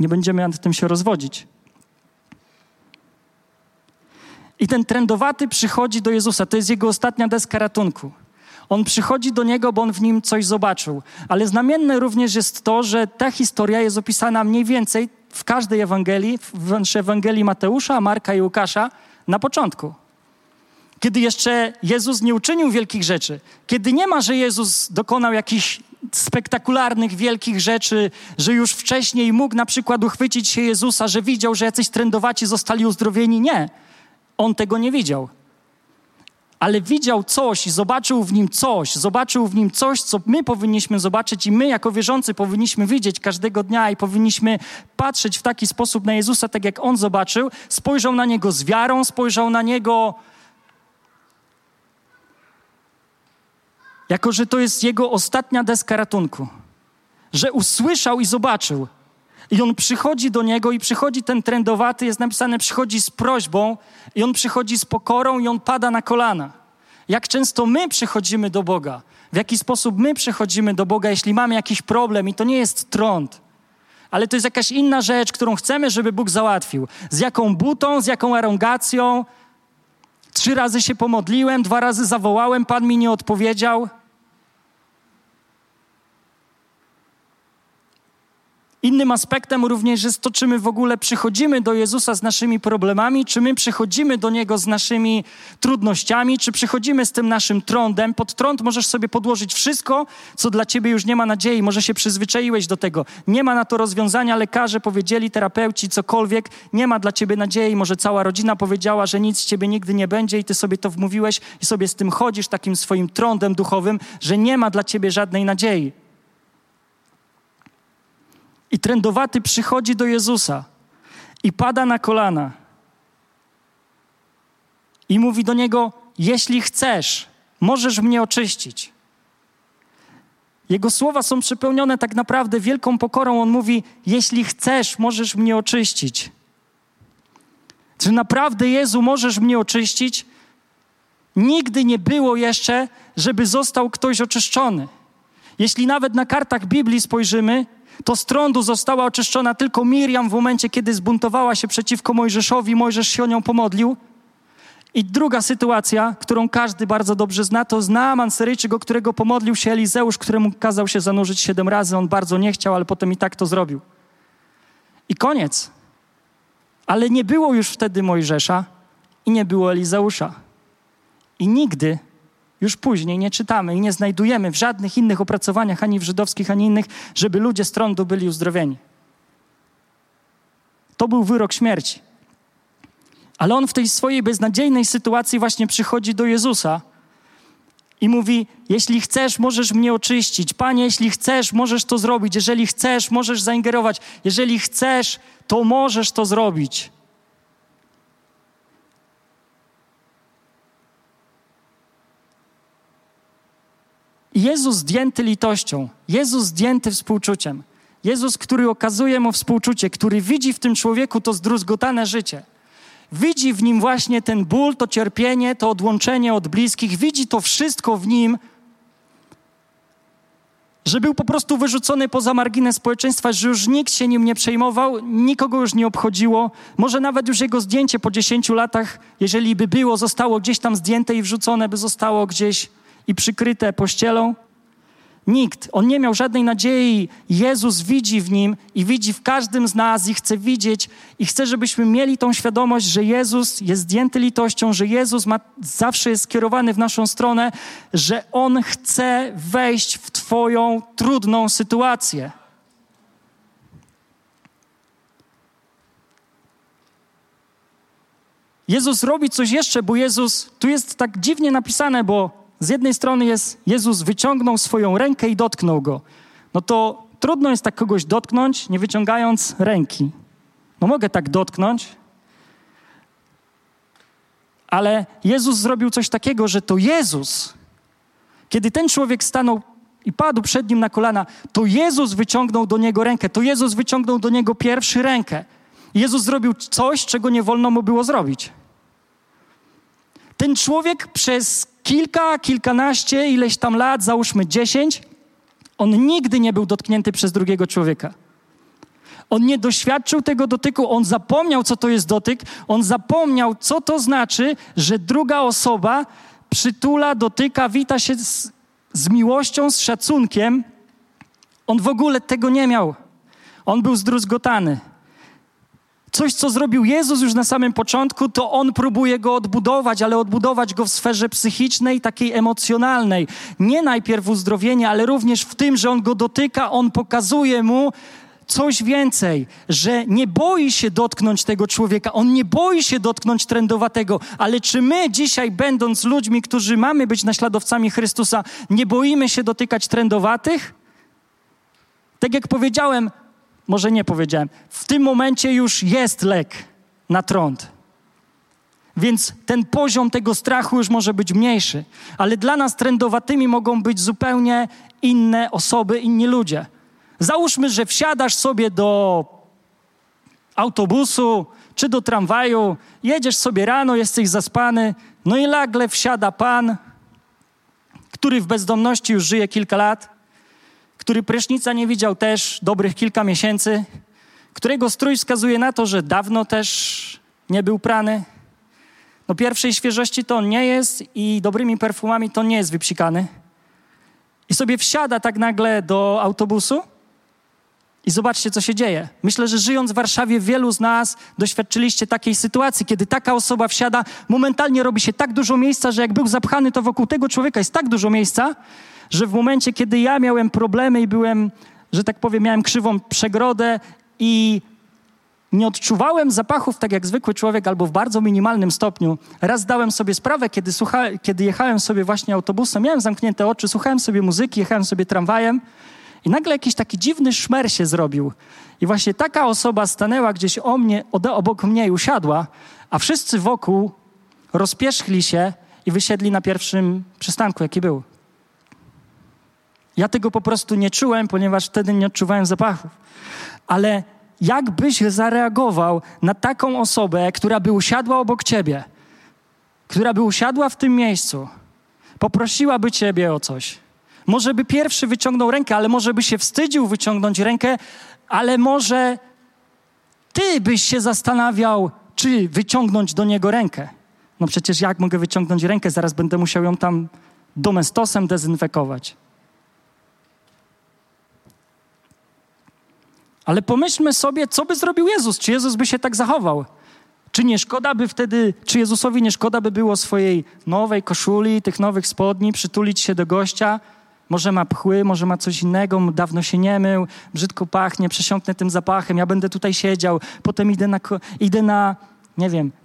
będziemy nad tym się rozwodzić. I ten trędowaty przychodzi do Jezusa. To jest jego ostatnia deska ratunku. On przychodzi do Niego, bo on w nim coś zobaczył. Ale znamienne również jest to, że ta historia jest opisana mniej więcej w każdej Ewangelii, w Ewangelii Mateusza, Marka i Łukasza na początku. Kiedy jeszcze Jezus nie uczynił wielkich rzeczy. Kiedy nie ma, że Jezus dokonał jakichś spektakularnych, wielkich rzeczy, że już wcześniej mógł na przykład uchwycić się Jezusa, że widział, że jacyś trędowaci zostali uzdrowieni. Nie. On tego nie widział. Ale widział coś i zobaczył w nim coś, co my powinniśmy zobaczyć i my jako wierzący powinniśmy widzieć każdego dnia i powinniśmy patrzeć w taki sposób na Jezusa, tak jak On zobaczył. Spojrzał na Niego z wiarą, spojrzał na Niego jako, że to jest Jego ostatnia deska ratunku. Że usłyszał i zobaczył. I on przychodzi do Niego i przychodzi ten trędowaty, jest napisane, przychodzi z prośbą i on przychodzi z pokorą i on pada na kolana. Jak często my przychodzimy do Boga? W jaki sposób my przychodzimy do Boga, jeśli mamy jakiś problem? I to nie jest trąd, ale to jest jakaś inna rzecz, którą chcemy, żeby Bóg załatwił. Z jaką butą, z jaką elongacją? 3 razy się pomodliłem, 2 razy zawołałem, Pan mi nie odpowiedział. Innym aspektem również jest to, czy my w ogóle przychodzimy do Jezusa z naszymi problemami, czy my przychodzimy do Niego z naszymi trudnościami, czy przychodzimy z tym naszym trądem. Pod trąd możesz sobie podłożyć wszystko, co dla ciebie już nie ma nadziei, może się przyzwyczaiłeś do tego. Nie ma na to rozwiązania, lekarze powiedzieli, terapeuci, cokolwiek, nie ma dla ciebie nadziei, może cała rodzina powiedziała, że nic z ciebie nigdy nie będzie i ty sobie to wmówiłeś i sobie z tym chodzisz, takim swoim trądem duchowym, że nie ma dla ciebie żadnej nadziei. I trędowaty przychodzi do Jezusa i pada na kolana i mówi do Niego, jeśli chcesz, możesz mnie oczyścić. Jego słowa są przepełnione tak naprawdę wielką pokorą. On mówi, jeśli chcesz, możesz mnie oczyścić. Czy naprawdę, Jezu, możesz mnie oczyścić? Nigdy nie było jeszcze, żeby został ktoś oczyszczony. Jeśli nawet na kartach Biblii spojrzymy, to z trądu została oczyszczona tylko Mirjam w momencie, kiedy zbuntowała się przeciwko Mojżeszowi. Mojżesz się o nią pomodlił. I druga sytuacja, którą każdy bardzo dobrze zna, to Naaman Syryjczyk, o którego pomodlił się Elizeusz, któremu kazał się zanurzyć 7 razy. On bardzo nie chciał, ale potem i tak to zrobił. I koniec. Ale nie było już wtedy Mojżesza i nie było Elizeusza. I nigdy już później nie czytamy i nie znajdujemy w żadnych innych opracowaniach, ani w żydowskich, ani innych, żeby ludzie z trądu byli uzdrowieni. To był wyrok śmierci. Ale on w tej swojej beznadziejnej sytuacji właśnie przychodzi do Jezusa i mówi, jeśli chcesz, możesz mnie oczyścić. Panie, jeśli chcesz, możesz to zrobić. Jeżeli chcesz, możesz zaingerować. Jeżeli chcesz, to możesz to zrobić. Jezus zdjęty litością, Jezus zdjęty współczuciem, Jezus, który okazuje mu współczucie, który widzi w tym człowieku to zdruzgotane życie. Widzi w nim właśnie ten ból, to cierpienie, to odłączenie od bliskich, widzi to wszystko w nim, że był po prostu wyrzucony poza margines społeczeństwa, że już nikt się nim nie przejmował, nikogo już nie obchodziło. Może nawet już jego zdjęcie po 10 latach, jeżeli by było, zostało gdzieś tam zdjęte i wrzucone, by zostało gdzieś i przykryte pościelą. Nikt. On nie miał żadnej nadziei. Jezus widzi w nim i widzi w każdym z nas i chce widzieć i chce, żebyśmy mieli tą świadomość, że Jezus jest zdjęty litością, że Jezus zawsze jest skierowany w naszą stronę, że On chce wejść w twoją trudną sytuację. Jezus robi coś jeszcze, bo Jezus, tu jest tak dziwnie napisane, bo z jednej strony jest Jezus wyciągnął swoją rękę i dotknął go. No to trudno jest tak kogoś dotknąć, nie wyciągając ręki. No mogę tak dotknąć, ale Jezus zrobił coś takiego, że to Jezus, kiedy ten człowiek stanął i padł przed nim na kolana, to Jezus wyciągnął do niego rękę, to Jezus wyciągnął do niego pierwszy rękę. Jezus zrobił coś, czego nie wolno mu było zrobić. Ten człowiek przez kilkanaście, ileś tam lat, załóżmy 10, on nigdy nie był dotknięty przez drugiego człowieka. On nie doświadczył tego dotyku, on zapomniał, co to jest dotyk, on zapomniał, co to znaczy, że druga osoba przytula, dotyka, wita się z miłością, z szacunkiem. On w ogóle tego nie miał. On był zdruzgotany. Coś, co zrobił Jezus już na samym początku, to On próbuje go odbudować, ale odbudować go w sferze psychicznej, takiej emocjonalnej. Nie najpierw uzdrowienie, ale również w tym, że On go dotyka, On pokazuje mu coś więcej, że nie boi się dotknąć tego człowieka, on nie boi się dotknąć trędowatego, ale czy my dzisiaj, będąc ludźmi, którzy mamy być naśladowcami Chrystusa, nie boimy się dotykać trędowatych? Tak jak powiedziałem, może nie powiedziałem, w tym momencie już jest lek na trąd. Więc ten poziom tego strachu już może być mniejszy. Ale dla nas trędowatymi mogą być zupełnie inne osoby, inni ludzie. Załóżmy, że wsiadasz sobie do autobusu czy do tramwaju, jedziesz sobie rano, jesteś zaspany, no i nagle wsiada pan, który w bezdomności już żyje kilka lat, który prysznica nie widział też dobrych kilka miesięcy, którego strój wskazuje na to, że dawno też nie był prany. No pierwszej świeżości to on nie jest i dobrymi perfumami to nie jest wypsikany. I sobie wsiada tak nagle do autobusu i zobaczcie, co się dzieje. Myślę, że żyjąc w Warszawie, wielu z nas doświadczyliście takiej sytuacji, kiedy taka osoba wsiada, momentalnie robi się tak dużo miejsca, że jak był zapchany, to wokół tego człowieka jest tak dużo miejsca, że w momencie, kiedy ja miałem problemy i byłem, że tak powiem, miałem krzywą przegrodę i nie odczuwałem zapachów tak jak zwykły człowiek albo w bardzo minimalnym stopniu. Raz dałem sobie sprawę, kiedy jechałem sobie właśnie autobusem, miałem zamknięte oczy, słuchałem sobie muzyki, jechałem sobie tramwajem i nagle jakiś taki dziwny szmer się zrobił. I właśnie taka osoba stanęła gdzieś obok mnie i usiadła, a wszyscy wokół rozpierzchli się i wysiedli na pierwszym przystanku, jaki był. Ja tego po prostu nie czułem, ponieważ wtedy nie odczuwałem zapachów. Ale jak byś zareagował na taką osobę, która by usiadła obok ciebie, która by usiadła w tym miejscu, poprosiłaby ciebie o coś? Może by pierwszy wyciągnął rękę, ale może by się wstydził wyciągnąć rękę, ale może ty byś się zastanawiał, czy wyciągnąć do niego rękę. No przecież jak mogę wyciągnąć rękę? Zaraz będę musiał ją tam domestosem dezynfekować. Ale pomyślmy sobie, co by zrobił Jezus? Czy Jezus by się tak zachował? Czy Jezusowi nie szkoda by było swojej nowej koszuli, tych nowych spodni, przytulić się do gościa? Może ma pchły, może ma coś innego, dawno się nie mył, brzydko pachnie, przesiąknę tym zapachem, ja będę tutaj siedział, potem idę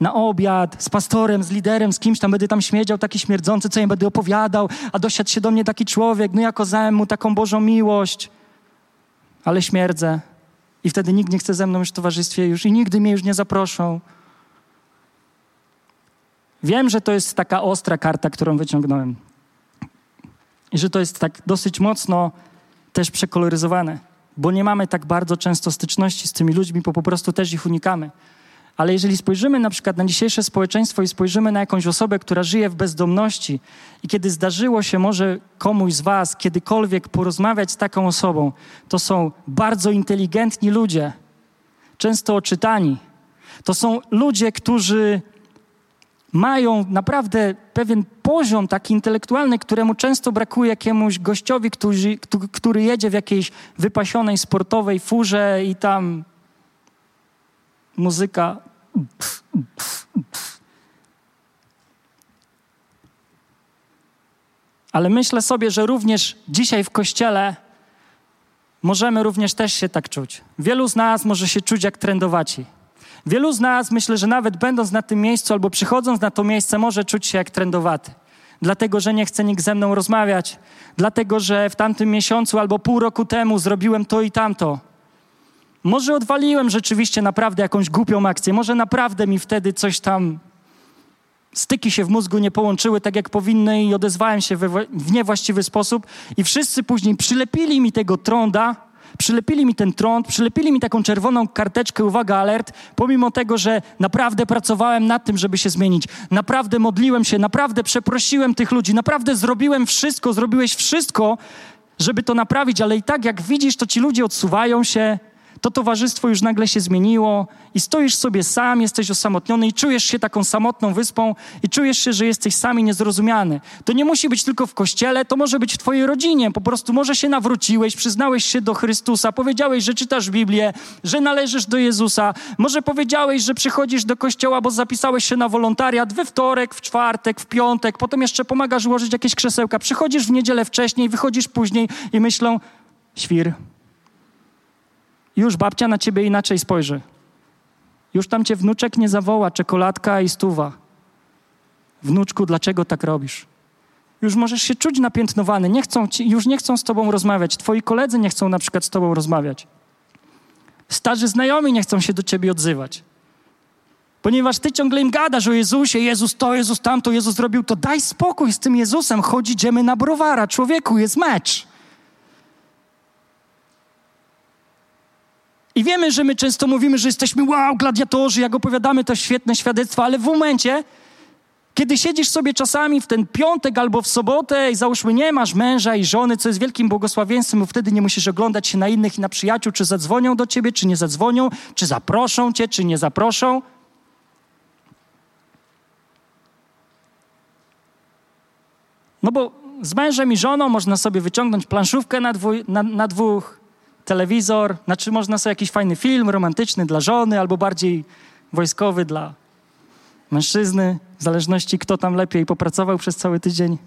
na obiad z pastorem, z liderem, z kimś tam, będę tam śmiedział, taki śmierdzący, co im będę opowiadał, a dosiadł się do mnie taki człowiek, no ja kozałem mu taką Bożą miłość, ale śmierdzę. I wtedy nikt nie chce ze mną już w towarzystwie i nigdy mnie już nie zaproszą. Wiem, że to jest taka ostra karta, którą wyciągnąłem. I że to jest tak dosyć mocno też przekoloryzowane. Bo nie mamy tak bardzo często styczności z tymi ludźmi, bo po prostu też ich unikamy. Ale jeżeli spojrzymy na przykład na dzisiejsze społeczeństwo i spojrzymy na jakąś osobę, która żyje w bezdomności i kiedy zdarzyło się może komuś z was kiedykolwiek porozmawiać z taką osobą, to są bardzo inteligentni ludzie, często oczytani. To są ludzie, którzy mają naprawdę pewien poziom taki intelektualny, któremu często brakuje jakiemuś gościowi, który jedzie w jakiejś wypasionej sportowej furze i tam muzyka. Ale myślę sobie, że również dzisiaj w Kościele możemy również też się tak czuć. Wielu z nas może się czuć jak trędowaci. Wielu z nas, myślę, że nawet będąc na tym miejscu albo przychodząc na to miejsce, może czuć się jak trędowaty. dlatego że nie chce nikt ze mną rozmawiać, dlatego że w tamtym miesiącu albo pół roku temu zrobiłem to i tamto. Może odwaliłem rzeczywiście naprawdę jakąś głupią akcję, może naprawdę mi wtedy coś tam, styki się w mózgu nie połączyły tak jak powinny i odezwałem się w niewłaściwy sposób i wszyscy później przylepili mi tego trąda, przylepili mi ten trąd, przylepili mi taką czerwoną karteczkę, uwaga, alert, pomimo tego, że naprawdę pracowałem nad tym, żeby się zmienić. Naprawdę modliłem się, naprawdę przeprosiłem tych ludzi, naprawdę zrobiłem wszystko, zrobiłeś wszystko, żeby to naprawić, ale i tak jak widzisz, to ci ludzie odsuwają się, to towarzystwo już nagle się zmieniło i stoisz sobie sam, jesteś osamotniony i czujesz się taką samotną wyspą i czujesz się, że jesteś sam i niezrozumiany. To nie musi być tylko w kościele, to może być w twojej rodzinie. Po prostu może się nawróciłeś, przyznałeś się do Chrystusa, powiedziałeś, że czytasz Biblię, że należysz do Jezusa. Może powiedziałeś, że przychodzisz do kościoła, bo zapisałeś się na wolontariat we wtorek, w czwartek, w piątek, potem jeszcze pomagasz ułożyć jakieś krzesełka. Przychodzisz w niedzielę wcześniej, wychodzisz później i myślą, świr. Już babcia na ciebie inaczej spojrzy. Już tam cię wnuczek nie zawoła, czekoladka i stuwa. Wnuczku, dlaczego tak robisz? Już możesz się czuć napiętnowany, już nie chcą z tobą rozmawiać. Twoi koledzy nie chcą na przykład z tobą rozmawiać. Starzy znajomi nie chcą się do ciebie odzywać. Ponieważ ty ciągle im gadasz o Jezusie, Jezus to, Jezus tamto, Jezus zrobił to. Daj spokój z tym Jezusem, chodź idziemy na browara. Człowieku, jest mecz. I wiemy, że my często mówimy, że jesteśmy wow, gladiatorzy, jak opowiadamy to świetne świadectwa, ale w momencie, kiedy siedzisz sobie czasami w ten piątek albo w sobotę i załóżmy nie masz męża i żony, co jest wielkim błogosławieństwem, bo wtedy nie musisz oglądać się na innych i na przyjaciół, czy zadzwonią do ciebie, czy nie zadzwonią, czy zaproszą cię, czy nie zaproszą. No bo z mężem i żoną można sobie wyciągnąć planszówkę na dwóch, telewizor, znaczy można sobie jakiś fajny film romantyczny dla żony albo bardziej wojskowy dla mężczyzny, w zależności kto tam lepiej popracował przez cały tydzień.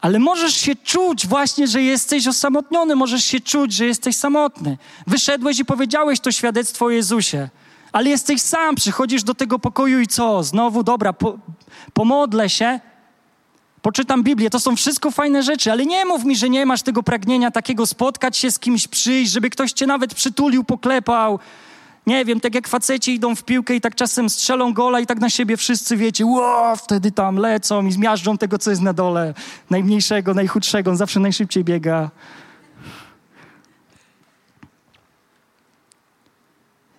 Ale możesz się czuć właśnie, że jesteś osamotniony, możesz się czuć, że jesteś samotny. Wyszedłeś i powiedziałeś to świadectwo o Jezusie, ale jesteś sam, przychodzisz do tego pokoju i co? Znowu, dobra, pomodlę się, poczytam Biblię, to są wszystko fajne rzeczy, ale nie mów mi, że nie masz tego pragnienia takiego spotkać się z kimś, przyjść, żeby ktoś cię nawet przytulił, poklepał. Nie wiem, tak jak faceci idą w piłkę i tak czasem strzelą gola i tak na siebie wszyscy wiecie, wow, wtedy tam lecą i zmiażdżą tego, co jest na dole. Najmniejszego, najchudszego, on zawsze najszybciej biega.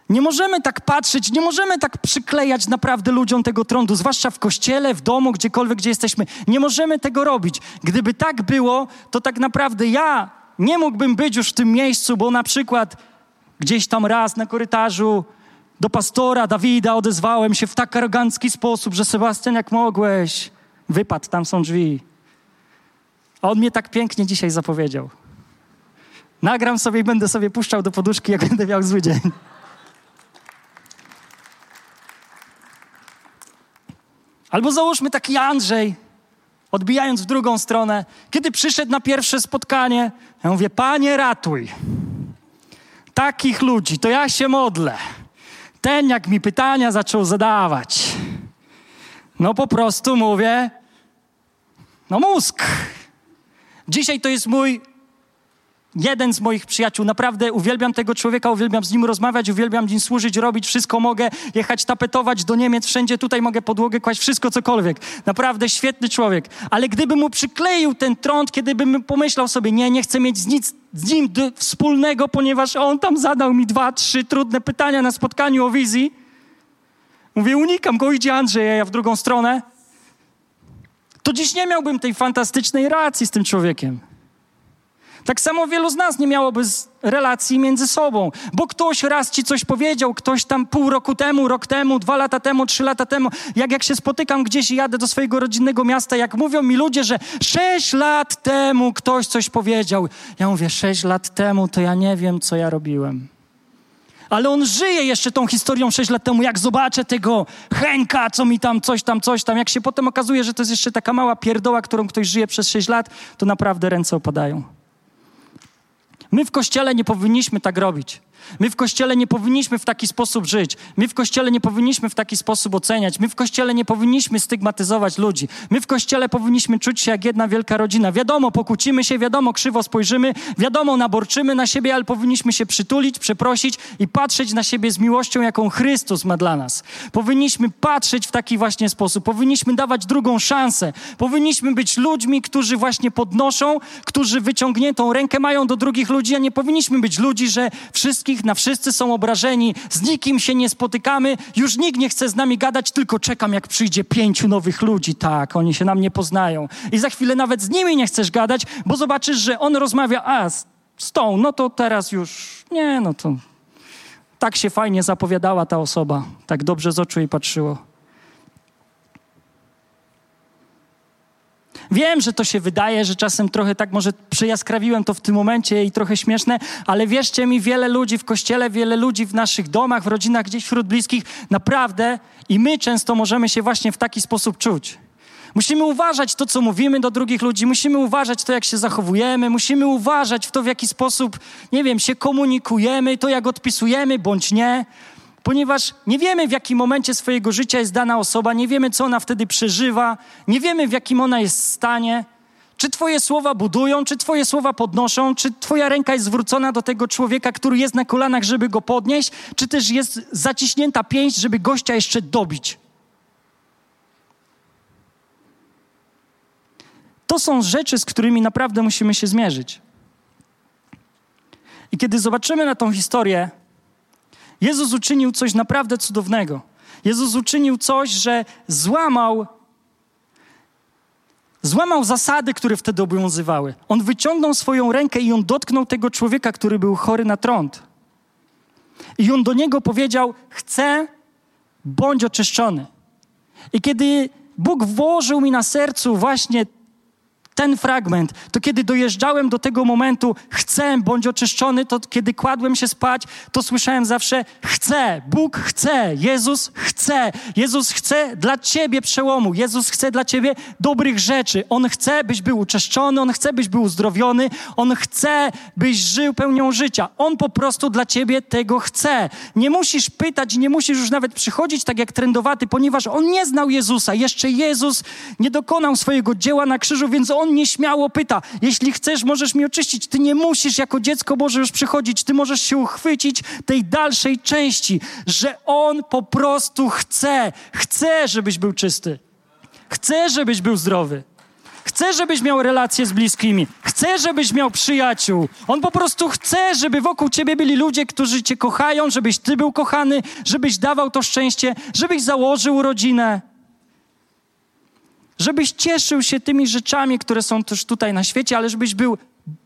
Nie możemy tak patrzeć, nie możemy tak przyklejać naprawdę ludziom tego trądu, zwłaszcza w kościele, w domu, gdziekolwiek, gdzie jesteśmy. Nie możemy tego robić. Gdyby tak było, to tak naprawdę ja nie mógłbym być już w tym miejscu, bo na przykład gdzieś tam raz na korytarzu do pastora Dawida odezwałem się w tak arogancki sposób, że Sebastian, jak mogłeś, wypadł, tam są drzwi. A on mnie tak pięknie dzisiaj zapowiedział. Nagram sobie i będę sobie puszczał do poduszki, jak będę miał zły dzień. Albo załóżmy taki Andrzej, odbijając w drugą stronę, kiedy przyszedł na pierwsze spotkanie, ja mówię, Panie ratuj takich ludzi, to ja się modlę. Ten jak mi pytania zaczął zadawać, no po prostu mówię, no mózg. Dzisiaj to jest jeden z moich przyjaciół, naprawdę uwielbiam tego człowieka, uwielbiam z nim rozmawiać, uwielbiam z nim służyć, robić, wszystko mogę, jechać, tapetować do Niemiec, wszędzie tutaj mogę podłogę kłaść, wszystko, cokolwiek. Naprawdę świetny człowiek. Ale gdybym mu przykleił ten trąd, kiedybym pomyślał sobie, nie chcę mieć nic z nim wspólnego, ponieważ on tam zadał mi 2-3 trudne pytania na spotkaniu o wizji. Mówię, unikam go, idzie Andrzej, a ja w drugą stronę. To dziś nie miałbym tej fantastycznej relacji z tym człowiekiem. Tak samo wielu z nas nie miałoby relacji między sobą, bo ktoś raz ci coś powiedział, ktoś tam pół roku temu, rok temu, 2 lata temu, 3 lata temu, jak się spotykam gdzieś i jadę do swojego rodzinnego miasta, jak mówią mi ludzie, że 6 lat temu ktoś coś powiedział. Ja mówię, 6 lat temu to ja nie wiem, co ja robiłem. Ale on żyje jeszcze tą historią 6 lat temu, jak zobaczę tego Henka, co mi tam, coś tam, jak się potem okazuje, że to jest jeszcze taka mała pierdoła, którą ktoś żyje przez 6 lat, to naprawdę ręce opadają. My w Kościele nie powinniśmy tak robić. My w Kościele nie powinniśmy w taki sposób żyć. My w Kościele nie powinniśmy w taki sposób oceniać. My w Kościele nie powinniśmy stygmatyzować ludzi. My w Kościele powinniśmy czuć się jak jedna wielka rodzina. Wiadomo, pokłócimy się, wiadomo, krzywo spojrzymy, wiadomo, naborczymy na siebie, ale powinniśmy się przytulić, przeprosić i patrzeć na siebie z miłością, jaką Chrystus ma dla nas. Powinniśmy patrzeć w taki właśnie sposób. Powinniśmy dawać drugą szansę. Powinniśmy być ludźmi, którzy właśnie podnoszą, którzy wyciągniętą rękę mają do drugich ludzi, a nie powinniśmy być ludzi, że wszystkich na wszyscy są obrażeni, z nikim się nie spotykamy, już nikt nie chce z nami gadać, tylko czekam, jak przyjdzie 5 nowych ludzi. Tak, oni się nam nie poznają. I za chwilę nawet z nimi nie chcesz gadać, bo zobaczysz, że on rozmawia, z tą, no to teraz już, nie, no to tak się fajnie zapowiadała ta osoba, tak dobrze z oczu jej patrzyło. Wiem, że to się wydaje, że czasem trochę tak może przejaskrawiłem to w tym momencie i trochę śmieszne, ale wierzcie mi, wiele ludzi w Kościele, wiele ludzi w naszych domach, w rodzinach, gdzieś wśród bliskich, naprawdę i my często możemy się właśnie w taki sposób czuć. Musimy uważać to, co mówimy do drugich ludzi, musimy uważać to, jak się zachowujemy, musimy uważać w to, w jaki sposób, się komunikujemy, to, jak odpisujemy bądź nie, ponieważ nie wiemy, w jakim momencie swojego życia jest dana osoba, nie wiemy, co ona wtedy przeżywa, nie wiemy, w jakim ona jest stanie, czy twoje słowa budują, czy twoje słowa podnoszą, czy twoja ręka jest zwrócona do tego człowieka, który jest na kolanach, żeby go podnieść, czy też jest zaciśnięta pięść, żeby gościa jeszcze dobić. To są rzeczy, z którymi naprawdę musimy się zmierzyć. I kiedy zobaczymy na tą historię, Jezus uczynił coś naprawdę cudownego. Jezus uczynił coś, że złamał zasady, które wtedy obowiązywały. On wyciągnął swoją rękę i on dotknął tego człowieka, który był chory na trąd. I on do niego powiedział: chcę, bądź oczyszczony. I kiedy Bóg włożył mi na sercu właśnie ten fragment, to kiedy dojeżdżałem do tego momentu, chcę, bądź oczyszczony, to kiedy kładłem się spać, to słyszałem zawsze, chcę, Bóg chce, Jezus chce. Jezus chce dla ciebie przełomu, Jezus chce dla ciebie dobrych rzeczy. On chce, byś był uczyszczony, On chce, byś był uzdrowiony, On chce, byś żył pełnią życia. On po prostu dla ciebie tego chce. Nie musisz pytać i nie musisz już nawet przychodzić tak jak trędowaty, ponieważ on nie znał Jezusa. Jeszcze Jezus nie dokonał swojego dzieła na krzyżu, więc on nieśmiało pyta, jeśli chcesz, możesz mi oczyścić. Ty nie musisz jako dziecko Boże już przychodzić, ty możesz się uchwycić tej dalszej części, że On po prostu chce, żebyś był czysty. Chce, żebyś był zdrowy. Chce, żebyś miał relacje z bliskimi. Chce, żebyś miał przyjaciół. On po prostu chce, żeby wokół ciebie byli ludzie, którzy cię kochają, żebyś ty był kochany, żebyś dawał to szczęście, żebyś założył rodzinę. Żebyś cieszył się tymi rzeczami, które są też tutaj na świecie, ale żebyś był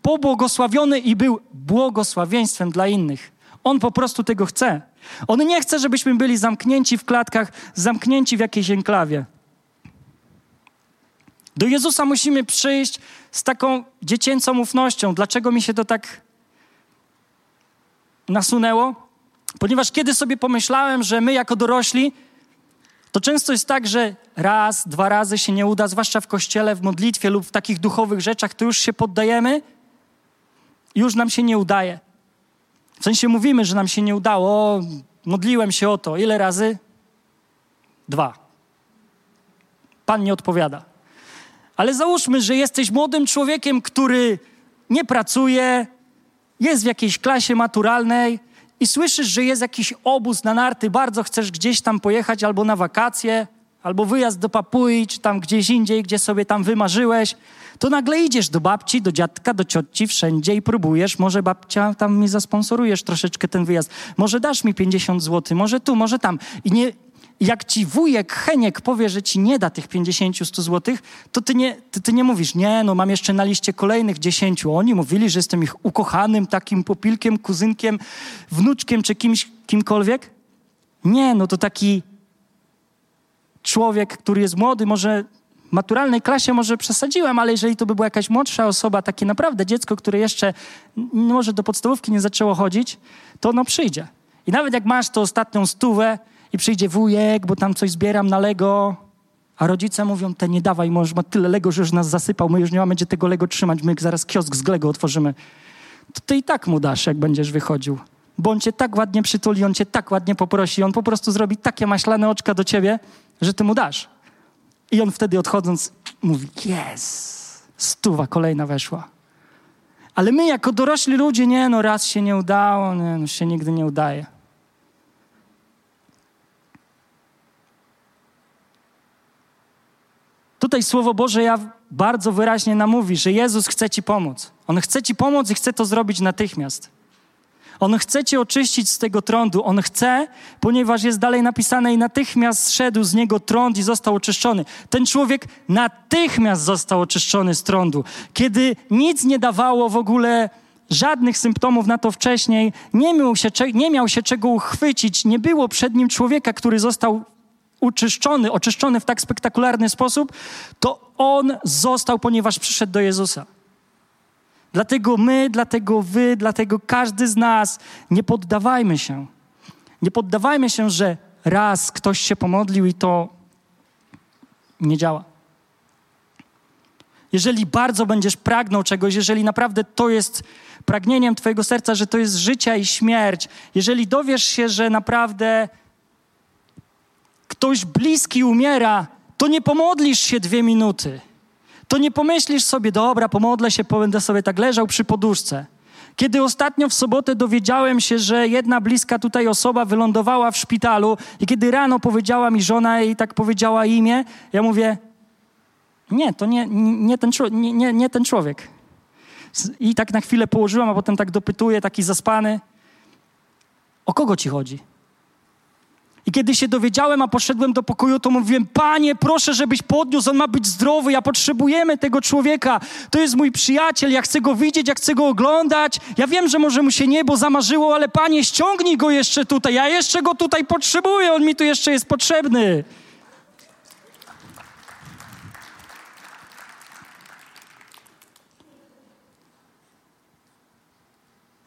pobłogosławiony i był błogosławieństwem dla innych. On po prostu tego chce. On nie chce, żebyśmy byli zamknięci w klatkach, zamknięci w jakiejś enklawie. Do Jezusa musimy przyjść z taką dziecięcą ufnością. Dlaczego mi się to tak nasunęło? Ponieważ kiedy sobie pomyślałem, że my jako dorośli, to często jest tak, że raz, 2 razy się nie uda, zwłaszcza w kościele, w modlitwie lub w takich duchowych rzeczach, to już się poddajemy, już nam się nie udaje. W sensie mówimy, że nam się nie udało, modliłem się o to. Ile razy? 2. Pan nie odpowiada. Ale załóżmy, że jesteś młodym człowiekiem, który nie pracuje, jest w jakiejś klasie maturalnej, i słyszysz, że jest jakiś obóz na narty, bardzo chcesz gdzieś tam pojechać albo na wakacje, albo wyjazd do Papui, czy tam gdzieś indziej, gdzie sobie tam wymarzyłeś, to nagle idziesz do babci, do dziadka, do cioci, wszędzie i próbujesz. Może babcia, tam mi zasponsorujesz troszeczkę ten wyjazd. Może dasz mi 50 zł, może tu, może tam. I nie, jak ci wujek Heniek powie, że ci nie da tych 50, 100 zł, to ty nie mówisz, nie, no mam jeszcze na liście kolejnych 10. Oni mówili, że jestem ich ukochanym takim popilkiem, kuzynkiem, wnuczkiem czy kimkolwiek. Nie, no to taki człowiek, który jest młody, może w maturalnej klasie może przesadziłem, ale jeżeli to by była jakaś młodsza osoba, takie naprawdę dziecko, które jeszcze może do podstawówki nie zaczęło chodzić, to ono przyjdzie. I nawet jak masz to ostatnią 100 i przyjdzie wujek, bo tam coś zbieram na Lego, a rodzice mówią, te nie dawaj, może ma tyle Lego, że już nas zasypał, my już nie mamy gdzie tego Lego trzymać, my zaraz kiosk z Lego otworzymy. To ty i tak mu dasz, jak będziesz wychodził. bo on cię tak ładnie przytuli, on cię tak ładnie poprosi, on po prostu zrobi takie maślane oczka do ciebie, że ty mu dasz. I on wtedy odchodząc mówi, yes, 100 kolejna weszła. Ale my jako dorośli ludzie, raz się nie udało, się nigdy nie udaje. Tutaj Słowo Boże bardzo wyraźnie nam mówi, że Jezus chce ci pomóc. On chce ci pomóc i chce to zrobić natychmiast. On chce cię oczyścić z tego trądu. On chce, ponieważ jest dalej napisane i natychmiast szedł z niego trąd i został oczyszczony. Ten człowiek natychmiast został oczyszczony z trądu. Kiedy nic nie dawało w ogóle żadnych symptomów na to wcześniej, nie miał się czego uchwycić, nie było przed nim człowieka, który został uczyszczony, oczyszczony w tak spektakularny sposób, to on został, ponieważ przyszedł do Jezusa. Dlatego my, dlatego wy, dlatego każdy z nas, nie poddawajmy się. Nie poddawajmy się, że raz ktoś się pomodlił i to nie działa. Jeżeli bardzo będziesz pragnął czegoś, jeżeli naprawdę to jest pragnieniem twojego serca, że to jest życie i śmierć, jeżeli dowiesz się, że naprawdę ktoś bliski umiera, to nie pomodlisz się 2 minuty. To nie pomyślisz sobie, dobra, pomodlę się, będę sobie tak leżał przy poduszce. Kiedy ostatnio w sobotę dowiedziałem się, że jedna bliska tutaj osoba wylądowała w szpitalu i kiedy rano powiedziała mi żona i tak powiedziała imię, ja mówię, nie, to nie ten człowiek. I tak na chwilę położyłam, a potem tak dopytuję, taki zaspany, o kogo ci chodzi? I kiedy się dowiedziałem, a poszedłem do pokoju, to mówiłem, Panie, proszę, żebyś podniósł, on ma być zdrowy, ja potrzebujemy tego człowieka, to jest mój przyjaciel, ja chcę go widzieć, ja chcę go oglądać, ja wiem, że może mu się niebo zamarzyło, ale Panie, ściągnij go jeszcze tutaj, ja jeszcze go tutaj potrzebuję, on mi tu jeszcze jest potrzebny.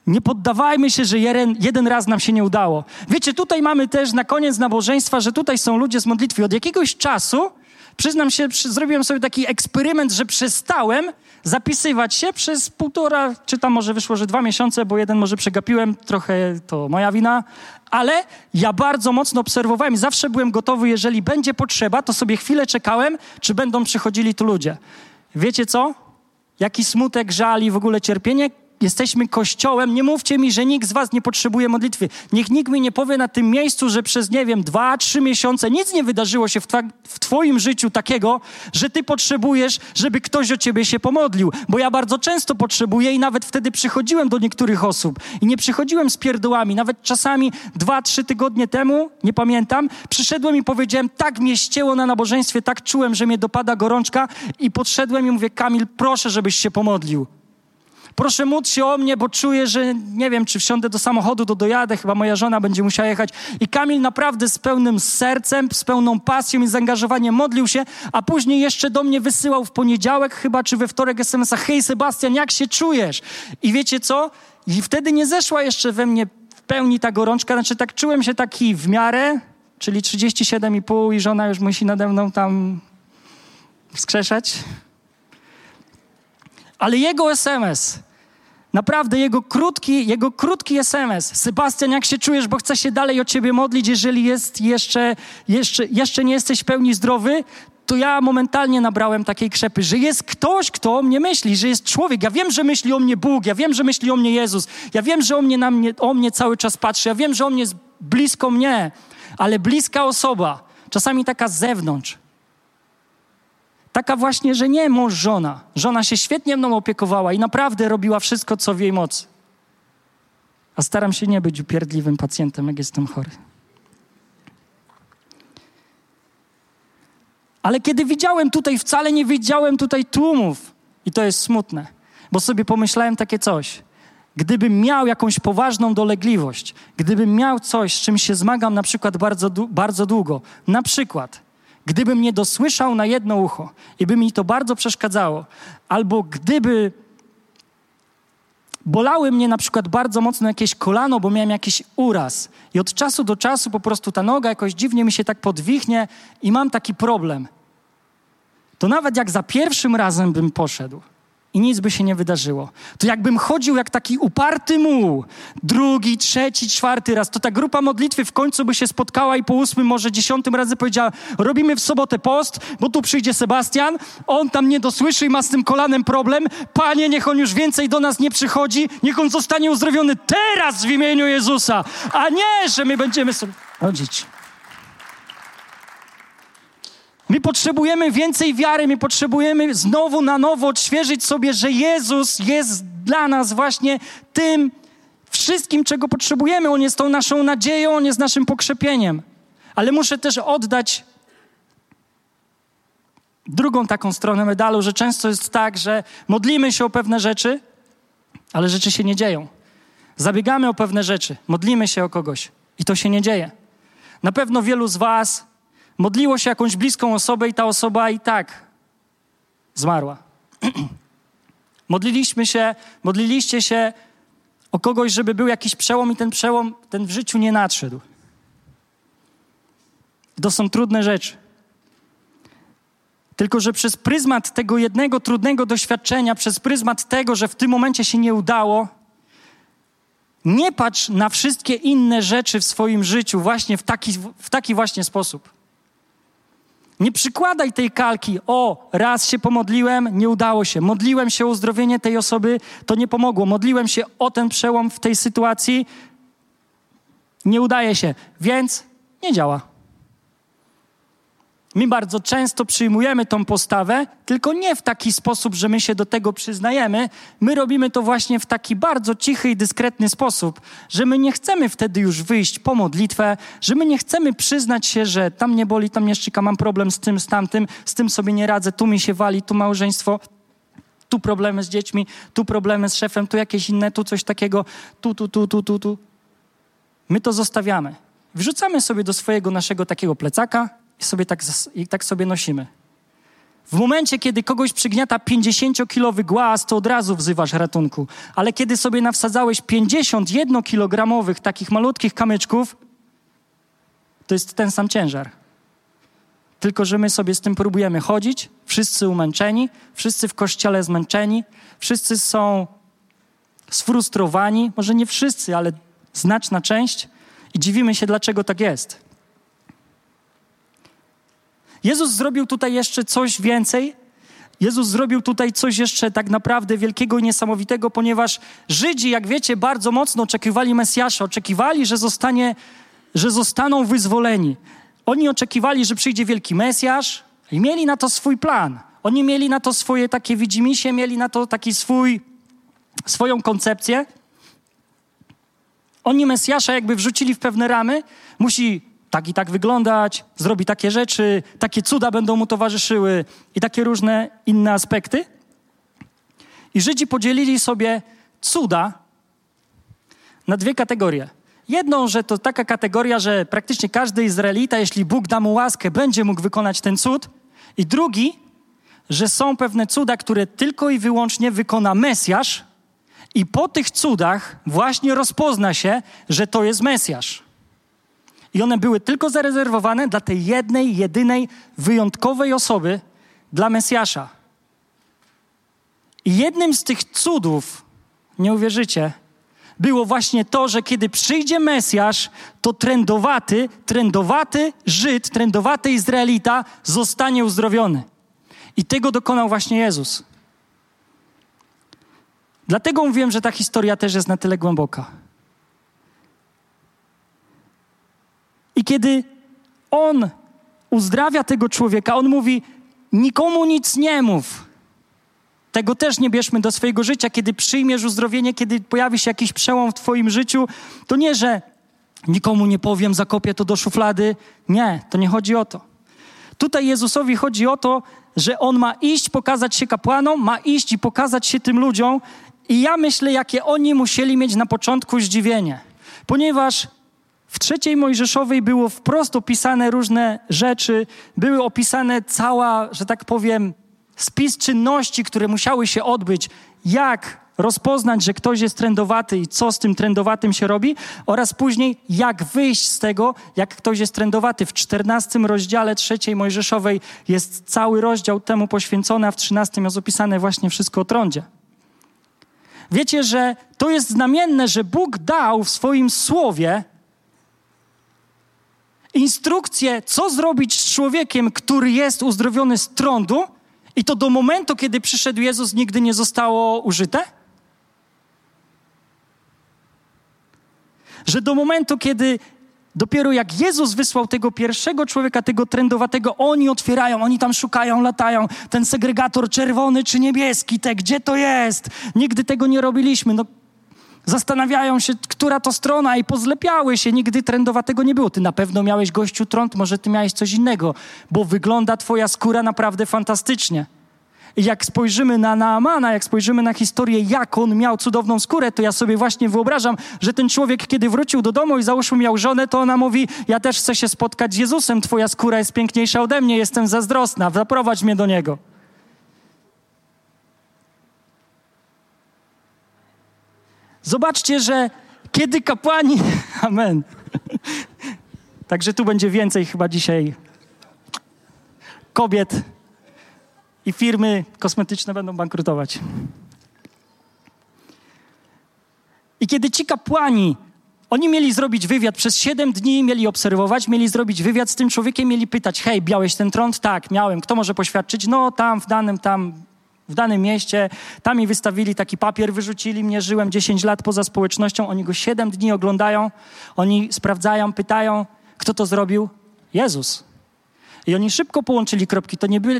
Nie poddawajmy się, że jeden raz nam się nie udało. Wiecie, tutaj mamy też na koniec nabożeństwa, że tutaj są ludzie z modlitwy. Od jakiegoś czasu, przyznam się, zrobiłem sobie taki eksperyment, że przestałem zapisywać się przez 1,5, czy tam może wyszło, że 2 miesiące, bo 1 może przegapiłem, trochę to moja wina, ale ja bardzo mocno obserwowałem i zawsze byłem gotowy, jeżeli będzie potrzeba, to sobie chwilę czekałem, czy będą przychodzili tu ludzie. Wiecie co? Jaki smutek, żal i w ogóle cierpienie? Jesteśmy Kościołem, nie mówcie mi, że nikt z was nie potrzebuje modlitwy. Niech nikt mi nie powie na tym miejscu, że przez, 2-3 miesiące nic nie wydarzyło się w twoim życiu takiego, że ty potrzebujesz, żeby ktoś o ciebie się pomodlił. Bo ja bardzo często potrzebuję i nawet wtedy przychodziłem do niektórych osób. I nie przychodziłem z pierdołami. Nawet czasami 2-3 tygodnie temu, nie pamiętam, przyszedłem i powiedziałem, tak mnie ścięło na nabożeństwie, tak czułem, że mnie dopada gorączka i podszedłem i mówię, Kamil, proszę, żebyś się pomodlił. Proszę módl się o mnie, bo czuję, że nie wiem, czy wsiądę do samochodu, dojadę, chyba moja żona będzie musiała jechać. I Kamil naprawdę z pełnym sercem, z pełną pasją i zaangażowaniem modlił się, a później jeszcze do mnie wysyłał w poniedziałek chyba, czy we wtorek SMS-a, hej Sebastian, jak się czujesz? I wiecie co? I wtedy nie zeszła jeszcze we mnie w pełni ta gorączka, znaczy tak czułem się taki w miarę, czyli 37,5 i żona już musi nade mną tam wskrzeszać. Ale jego SMS, naprawdę jego krótki SMS. Sebastian, jak się czujesz, bo chcę się dalej o ciebie modlić, jeżeli jest jeszcze nie jesteś w pełni zdrowy, to ja momentalnie nabrałem takiej krzepy, że jest ktoś, kto o mnie myśli, że jest człowiek. Ja wiem, że myśli o mnie Bóg, ja wiem, że myśli o mnie Jezus, ja wiem, że o mnie cały czas patrzy, ja wiem, że o mnie jest blisko mnie, ale bliska osoba, czasami taka z zewnątrz, taka właśnie, że nie mąż żona. Żona się świetnie mną opiekowała i naprawdę robiła wszystko, co w jej mocy. A staram się nie być upierdliwym pacjentem, jak jestem chory. Ale kiedy widziałem tutaj, wcale nie widziałem tutaj tłumów. I to jest smutne, bo sobie pomyślałem takie coś. Gdybym miał jakąś poważną dolegliwość, gdybym miał coś, z czym się zmagam na przykład bardzo długo, na przykład gdybym nie dosłyszał na jedno ucho i by mi to bardzo przeszkadzało, albo gdyby bolały mnie na przykład bardzo mocno jakieś kolano, bo miałem jakiś uraz i od czasu do czasu po prostu ta noga jakoś dziwnie mi się tak podwichnie i mam taki problem, to nawet jak za pierwszym razem bym poszedł, i nic by się nie wydarzyło. To jakbym chodził jak taki uparty muł, drugi, trzeci, czwarty raz, to ta grupa modlitwy w końcu by się spotkała i po 8, może 10 razy powiedziała: robimy w sobotę post, bo tu przyjdzie Sebastian, on tam nie dosłyszy i ma z tym kolanem problem. Panie, niech on już więcej do nas nie przychodzi, niech on zostanie uzdrowiony teraz w imieniu Jezusa, a nie, że my będziemy sobie chodzić. My potrzebujemy więcej wiary, my potrzebujemy znowu na nowo odświeżyć sobie, że Jezus jest dla nas właśnie tym wszystkim, czego potrzebujemy. On jest tą naszą nadzieją, On jest naszym pokrzepieniem. Ale muszę też oddać drugą taką stronę medalu, że często jest tak, że modlimy się o pewne rzeczy, ale rzeczy się nie dzieją. Zabiegamy o pewne rzeczy, modlimy się o kogoś i to się nie dzieje. Na pewno wielu z was modliło się jakąś bliską osobę i ta osoba i tak zmarła. Modliliście się o kogoś, żeby był jakiś przełom i ten przełom, ten w życiu nie nadszedł. To są trudne rzeczy. Tylko że przez pryzmat tego jednego trudnego doświadczenia, przez pryzmat tego, że w tym momencie się nie udało, nie patrz na wszystkie inne rzeczy w swoim życiu właśnie w taki właśnie sposób. Nie przykładaj tej kalki: o, raz się pomodliłem, nie udało się. Modliłem się o uzdrowienie tej osoby, to nie pomogło. Modliłem się o ten przełom w tej sytuacji, nie udaje się, więc nie działa. My bardzo często przyjmujemy tą postawę, tylko nie w taki sposób, że my się do tego przyznajemy. My robimy to właśnie w taki bardzo cichy i dyskretny sposób, że my nie chcemy wtedy już wyjść po modlitwę, że my nie chcemy przyznać się, że tam mnie boli, tam mnie szczyka, mam problem z tym, z tamtym, z tym sobie nie radzę, tu mi się wali, tu małżeństwo, tu problemy z dziećmi, tu problemy z szefem, tu jakieś inne, tu coś takiego, tu. My to zostawiamy. Wrzucamy sobie do swojego naszego takiego plecaka, i tak sobie nosimy. W momencie, kiedy kogoś przygniata 50-kilowy głaz, to od razu wzywasz ratunku. Ale kiedy sobie nawsadzałeś 51-kilogramowych takich malutkich kamyczków, to jest ten sam ciężar. Tylko że my sobie z tym próbujemy chodzić, wszyscy umęczeni, wszyscy w kościele zmęczeni, wszyscy są sfrustrowani, może nie wszyscy, ale znaczna część, i dziwimy się, dlaczego tak jest. Jezus zrobił tutaj jeszcze coś więcej. Jezus zrobił tutaj coś jeszcze tak naprawdę wielkiego i niesamowitego, ponieważ Żydzi, jak wiecie, bardzo mocno oczekiwali Mesjasza. Oczekiwali, że zostaną wyzwoleni. Oni oczekiwali, że przyjdzie wielki Mesjasz i mieli na to swój plan. Oni mieli na to swoje takie widzimisię, mieli na to taki swoją koncepcję. Oni Mesjasza jakby wrzucili w pewne ramy. Musi tak i tak wyglądać, zrobi takie rzeczy, takie cuda będą mu towarzyszyły i takie różne inne aspekty. I Żydzi podzielili sobie cuda na dwie kategorie. Jedną, że to taka kategoria, że praktycznie każdy Izraelita, jeśli Bóg da mu łaskę, będzie mógł wykonać ten cud. I drugi, że są pewne cuda, które tylko i wyłącznie wykona Mesjasz i po tych cudach właśnie rozpozna się, że to jest Mesjasz. I one były tylko zarezerwowane dla tej jednej, jedynej, wyjątkowej osoby, dla Mesjasza. I jednym z tych cudów, nie uwierzycie, było właśnie to, że kiedy przyjdzie Mesjasz, to trędowaty Żyd, trędowaty Izraelita zostanie uzdrowiony. I tego dokonał właśnie Jezus. Dlatego mówiłem, że ta historia też jest na tyle głęboka. I kiedy on uzdrawia tego człowieka, on mówi: nikomu nic nie mów. Tego też nie bierzmy do swojego życia. Kiedy przyjmiesz uzdrowienie, kiedy pojawi się jakiś przełom w twoim życiu, to nie, że nikomu nie powiem, zakopię to do szuflady. Nie, to nie chodzi o to. Tutaj Jezusowi chodzi o to, że on ma iść, pokazać się kapłanom, ma iść i pokazać się tym ludziom. I ja myślę, jakie oni musieli mieć na początku zdziwienie. Ponieważ w 3 Mojżeszowej było wprost opisane różne rzeczy, były opisane cała, że tak powiem, spis czynności, które musiały się odbyć, jak rozpoznać, że ktoś jest trendowaty i co z tym trendowatym się robi, oraz później jak wyjść z tego, jak ktoś jest trendowaty. W 14 rozdziale 3 Mojżeszowej jest cały rozdział temu poświęcony, a w 13 jest opisane właśnie wszystko o trądzie. Wiecie, że to jest znamienne, że Bóg dał w swoim słowie instrukcję, co zrobić z człowiekiem, który jest uzdrowiony z trądu, i to do momentu, kiedy przyszedł Jezus, nigdy nie zostało użyte? Że do momentu, kiedy dopiero jak Jezus wysłał tego pierwszego człowieka, tego trendowatego, oni otwierają, oni tam szukają, latają, ten segregator czerwony czy niebieski, te gdzie to jest? Nigdy tego nie robiliśmy. No, zastanawiają się, która to strona, i pozlepiały się, nigdy trendowatego nie było. Ty na pewno miałeś, gościu, trąd, może ty miałeś coś innego, bo wygląda twoja skóra naprawdę fantastycznie. I jak spojrzymy na Naamana, jak spojrzymy na historię, jak on miał cudowną skórę, to ja sobie właśnie wyobrażam, że ten człowiek, kiedy wrócił do domu i załóżmy miał żonę, to ona mówi, ja też chcę się spotkać z Jezusem, twoja skóra jest piękniejsza ode mnie, jestem zazdrosna, zaprowadź mnie do Niego. Zobaczcie, że kiedy kapłani... Amen. Także tu będzie więcej chyba dzisiaj kobiet i firmy kosmetyczne będą bankrutować. I kiedy ci kapłani, oni mieli zrobić wywiad przez 7 dni, mieli obserwować, mieli zrobić wywiad z tym człowiekiem, mieli pytać, hej, miałeś ten trąd? Tak, miałem. Kto może poświadczyć? No tam, w danym mieście, tam mi wystawili taki papier, wyrzucili mnie, żyłem 10 lat poza społecznością, oni go 7 dni oglądają, oni sprawdzają, pytają, kto to zrobił? Jezus. I oni szybko połączyli kropki,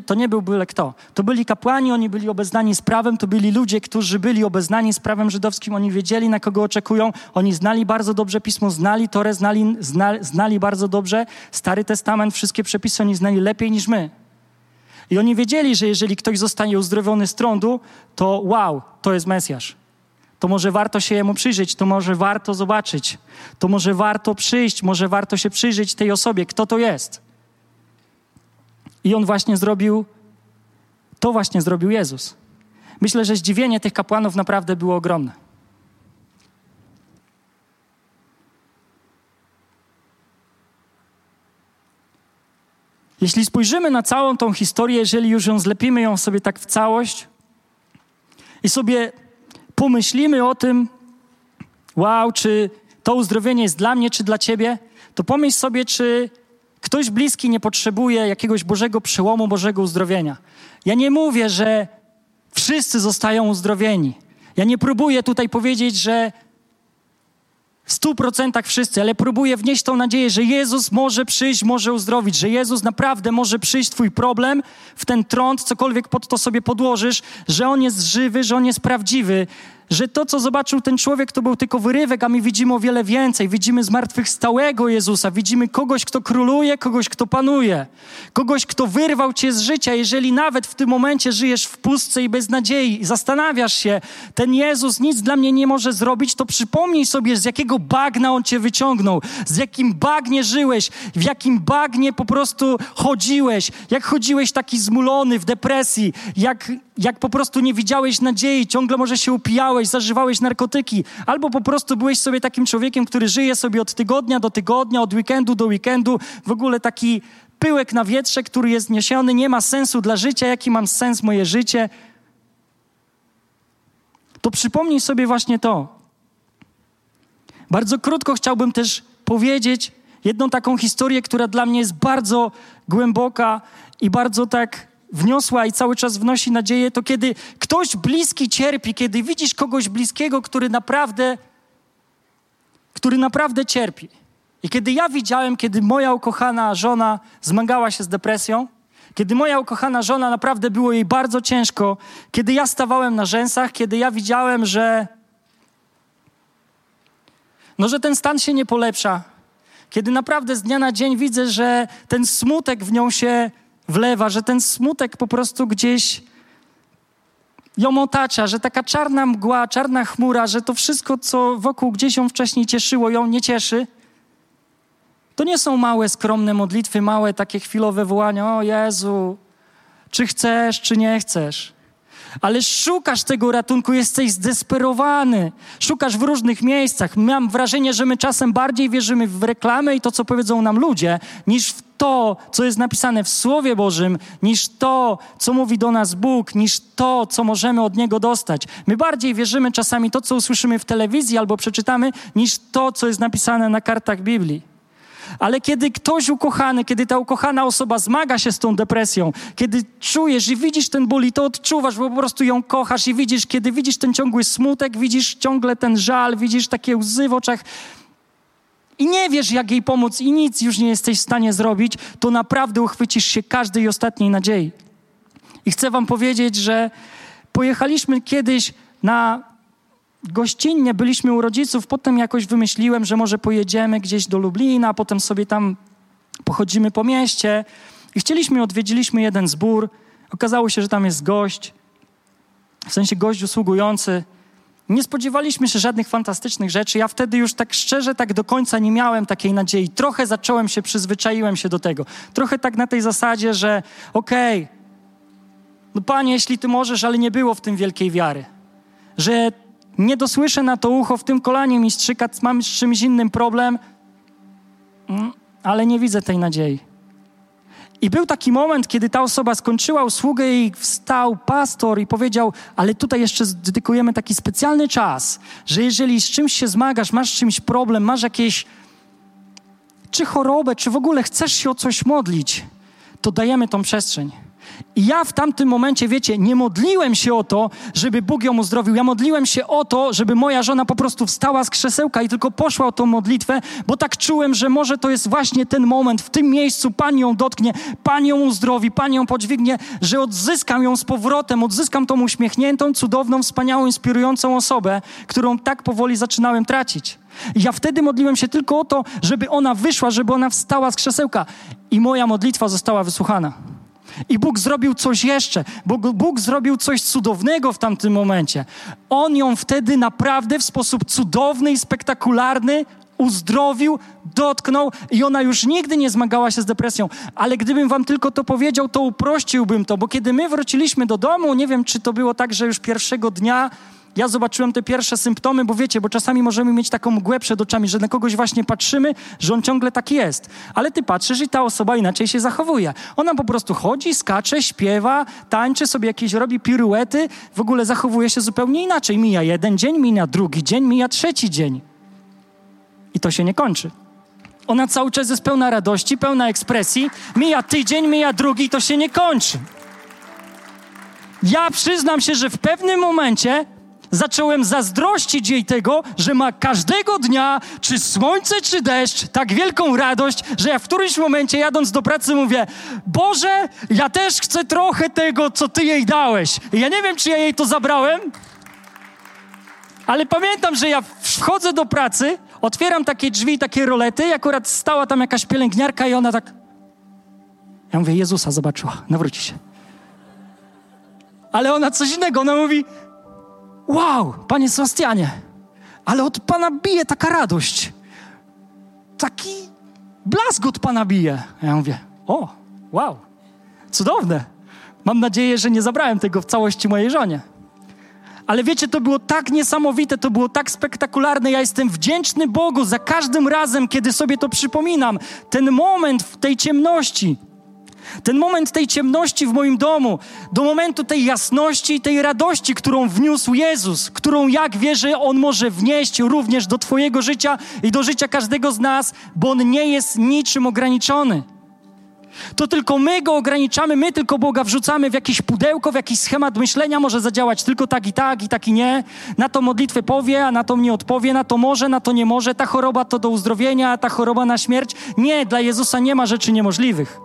to nie był byle kto. To byli kapłani, oni byli obeznani z prawem, to byli ludzie, którzy byli obeznani z prawem żydowskim, oni wiedzieli, na kogo oczekują, oni znali bardzo dobrze Pismo, znali Torę, znali bardzo dobrze Stary Testament, wszystkie przepisy oni znali lepiej niż my. I oni wiedzieli, że jeżeli ktoś zostanie uzdrowiony z trądu, to wow, to jest Mesjasz. To może warto się jemu przyjrzeć, to może warto zobaczyć, to może warto przyjść, może warto się przyjrzeć tej osobie, kto to jest. I on właśnie zrobił, to właśnie zrobił Jezus. Myślę, że zdziwienie tych kapłanów naprawdę było ogromne. Jeśli spojrzymy na całą tą historię, jeżeli już ją zlepimy ją sobie tak w całość i sobie pomyślimy o tym, wow, czy to uzdrowienie jest dla mnie, czy dla ciebie, to pomyśl sobie, czy ktoś bliski nie potrzebuje jakiegoś Bożego przełomu, Bożego uzdrowienia. Ja nie mówię, że wszyscy zostają uzdrowieni. Ja nie próbuję tutaj powiedzieć, że 100% wszyscy, ale próbuję wnieść tą nadzieję, że Jezus może przyjść, może uzdrowić, że Jezus naprawdę może przyjść twój problem w ten trąd, cokolwiek pod to sobie podłożysz, że On jest żywy, że On jest prawdziwy, że to, co zobaczył ten człowiek, to był tylko wyrywek, a my widzimy o wiele więcej. Widzimy zmartwychwstałego Jezusa, widzimy kogoś, kto króluje, kogoś, kto panuje, kogoś, kto wyrwał cię z życia. Jeżeli nawet w tym momencie żyjesz w pustce i bez nadziei i zastanawiasz się, ten Jezus nic dla mnie nie może zrobić, to przypomnij sobie, z jakiego bagna On cię wyciągnął, z jakim bagnie żyłeś, w jakim bagnie po prostu chodziłeś, jak chodziłeś taki zmulony, w depresji, jak po prostu nie widziałeś nadziei, ciągle może się upijałeś, zażywałeś narkotyki, albo po prostu byłeś sobie takim człowiekiem, który żyje sobie od tygodnia do tygodnia, od weekendu do weekendu, w ogóle taki pyłek na wietrze, który jest niesiony, nie ma sensu dla życia, jaki mam sens moje życie. To przypomnij sobie właśnie to. Bardzo krótko chciałbym też powiedzieć jedną taką historię, która dla mnie jest bardzo głęboka i bardzo tak wniosła i cały czas wnosi nadzieję, to kiedy ktoś bliski cierpi, kiedy widzisz kogoś bliskiego, który naprawdę cierpi. I kiedy ja widziałem, kiedy moja ukochana żona zmagała się z depresją, kiedy moja ukochana żona, naprawdę było jej bardzo ciężko, kiedy ja stawałem na rzęsach, kiedy ja widziałem, że ten stan się nie polepsza, kiedy naprawdę z dnia na dzień widzę, że ten smutek w nią się wlewa, że ten smutek po prostu gdzieś ją otacza, że taka czarna mgła, czarna chmura, że to wszystko, co wokół gdzieś ją wcześniej cieszyło, ją nie cieszy. To nie są małe, skromne modlitwy, małe takie chwilowe wołania, o Jezu, czy chcesz, czy nie chcesz. ale szukasz tego ratunku, jesteś zdesperowany, szukasz w różnych miejscach. Mam wrażenie, że my czasem bardziej wierzymy w reklamę i to, co powiedzą nam ludzie, niż w to, co jest napisane w Słowie Bożym, niż to, co mówi do nas Bóg, niż to, co możemy od Niego dostać. My bardziej wierzymy czasami to, co usłyszymy w telewizji albo przeczytamy, niż to, co jest napisane na kartach Biblii. Ale kiedy ktoś ukochany, kiedy ta ukochana osoba zmaga się z tą depresją, kiedy czujesz i widzisz ten ból i to odczuwasz, bo po prostu ją kochasz i widzisz, kiedy widzisz ten ciągły smutek, widzisz ciągle ten żal, widzisz takie łzy w oczach i nie wiesz, jak jej pomóc i nic już nie jesteś w stanie zrobić, to naprawdę uchwycisz się każdej ostatniej nadziei. I chcę wam powiedzieć, że pojechaliśmy kiedyś na... gościnnie byliśmy u rodziców, potem jakoś wymyśliłem, że może pojedziemy gdzieś do Lublina, a potem sobie tam pochodzimy po mieście i odwiedziliśmy jeden zbór. Okazało się, że tam jest gość, w sensie gość usługujący. Nie spodziewaliśmy się żadnych fantastycznych rzeczy. Ja wtedy już tak szczerze, tak do końca nie miałem takiej nadziei. Trochę przyzwyczaiłem się do tego. Trochę tak na tej zasadzie, że no Panie, jeśli Ty możesz, ale nie było w tym wielkiej wiary, że nie dosłyszę na to ucho, w tym kolanie mi strzyka, mam z czymś innym problem, ale nie widzę tej nadziei. I był taki moment, kiedy ta osoba skończyła usługę i wstał pastor i powiedział, ale tutaj jeszcze dedykujemy taki specjalny czas, że jeżeli z czymś się zmagasz, masz z czymś problem, masz jakieś czy chorobę, czy w ogóle chcesz się o coś modlić, to dajemy tą przestrzeń. I ja w tamtym momencie, nie modliłem się o to, żeby Bóg ją uzdrowił. Ja modliłem się o to, żeby moja żona po prostu wstała z krzesełka i tylko poszła o tą modlitwę, bo tak czułem, że może to jest właśnie ten moment, w tym miejscu Pan ją dotknie, Pan ją uzdrowi, Pan ją podźwignie, że odzyskam ją z powrotem, odzyskam tą uśmiechniętą, cudowną, wspaniałą, inspirującą osobę, którą tak powoli zaczynałem tracić. I ja wtedy modliłem się tylko o to, żeby ona wyszła, żeby ona wstała z krzesełka i moja modlitwa została wysłuchana. I Bóg zrobił coś jeszcze, bo Bóg zrobił coś cudownego w tamtym momencie. On ją wtedy naprawdę w sposób cudowny i spektakularny uzdrowił, dotknął i ona już nigdy nie zmagała się z depresją. Ale gdybym wam tylko to powiedział, to uprościłbym to, bo kiedy my wróciliśmy do domu, nie wiem, czy to było tak, że już pierwszego dnia ja zobaczyłem te pierwsze symptomy, bo bo czasami możemy mieć taką mgłę przed oczami, że na kogoś właśnie patrzymy, że on ciągle taki jest. Ale ty patrzysz i ta osoba inaczej się zachowuje. Ona po prostu chodzi, skacze, śpiewa, tańczy sobie jakieś, robi piruety, w ogóle zachowuje się zupełnie inaczej. Mija jeden dzień, mija drugi dzień, mija trzeci dzień. I to się nie kończy. Ona cały czas jest pełna radości, pełna ekspresji. Mija tydzień, mija drugi i to się nie kończy. Ja przyznam się, że w pewnym momencie zacząłem zazdrościć jej tego, że ma każdego dnia, czy słońce, czy deszcz, tak wielką radość, że ja w którymś momencie jadąc do pracy mówię, Boże, ja też chcę trochę tego, co Ty jej dałeś. I ja nie wiem, czy ja jej to zabrałem, ale pamiętam, że ja wchodzę do pracy, otwieram takie drzwi, takie rolety i akurat stała tam jakaś pielęgniarka i ona tak... Ja mówię, Jezusa zobaczyła, nawróci się. Ale ona coś innego, ona mówi... Wow, Panie Sebastianie, ale od Pana bije taka radość. Taki blask od Pana bije. Ja mówię, wow, cudowne. Mam nadzieję, że nie zabrałem tego w całości mojej żonie. Ale to było tak niesamowite, to było tak spektakularne. Ja jestem wdzięczny Bogu za każdym razem, kiedy sobie to przypominam. Ten moment w tej ciemności. Ten moment tej ciemności w moim domu, do momentu tej jasności i tej radości, którą wniósł Jezus, którą, jak wierzę, On może wnieść również do Twojego życia i do życia każdego z nas, bo On nie jest niczym ograniczony. To tylko my Go ograniczamy, my tylko Boga wrzucamy w jakieś pudełko, w jakiś schemat myślenia, może zadziałać tylko tak i tak i tak i nie. Na to modlitwę powie, a na to nie odpowie, na to może, na to nie może, ta choroba to do uzdrowienia, a ta choroba na śmierć. Nie, dla Jezusa nie ma rzeczy niemożliwych.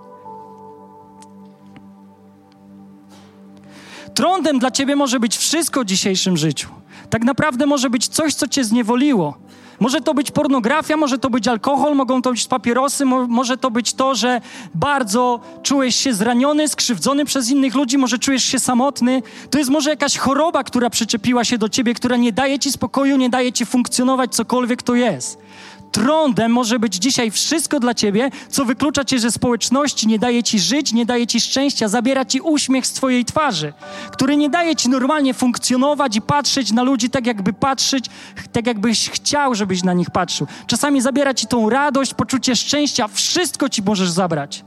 Trądem dla ciebie może być wszystko w dzisiejszym życiu. Tak naprawdę może być coś, co cię zniewoliło. Może to być pornografia, może to być alkohol, mogą to być papierosy, może to być to, że bardzo czujesz się zraniony, skrzywdzony przez innych ludzi, może czujesz się samotny. To jest może jakaś choroba, która przyczepiła się do ciebie, która nie daje ci spokoju, nie daje ci funkcjonować, cokolwiek to jest. trądem może być dzisiaj wszystko dla ciebie, co wyklucza cię ze społeczności, nie daje ci żyć, nie daje ci szczęścia, zabiera ci uśmiech z twojej twarzy, który nie daje ci normalnie funkcjonować i patrzeć na ludzi tak, jakby patrzeć, tak jakbyś chciał, żebyś na nich patrzył. Czasami zabiera ci tą radość, poczucie szczęścia, wszystko ci możesz zabrać.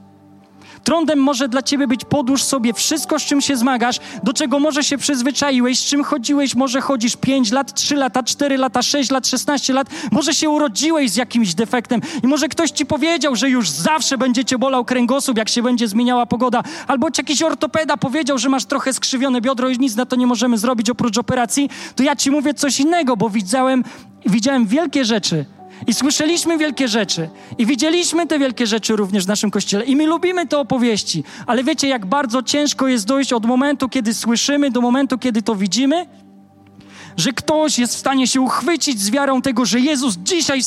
Trądem może dla ciebie być podłóż sobie wszystko, z czym się zmagasz, do czego może się przyzwyczaiłeś, z czym chodziłeś, może chodzisz 5 lat, 3 lata, 4 lata, 6 lat, 16 lat, może się urodziłeś z jakimś defektem i może ktoś ci powiedział, że już zawsze będzie cię bolał kręgosłup, jak się będzie zmieniała pogoda, albo ci jakiś ortopeda powiedział, że masz trochę skrzywione biodro i nic na to nie możemy zrobić oprócz operacji, to ja ci mówię coś innego, bo widziałem wielkie rzeczy. I słyszeliśmy wielkie rzeczy. I widzieliśmy te wielkie rzeczy również w naszym Kościele. I my lubimy te opowieści. Ale wiecie, jak bardzo ciężko jest dojść od momentu, kiedy słyszymy, do momentu, kiedy to widzimy? Że ktoś jest w stanie się uchwycić z wiarą tego, że Jezus dzisiaj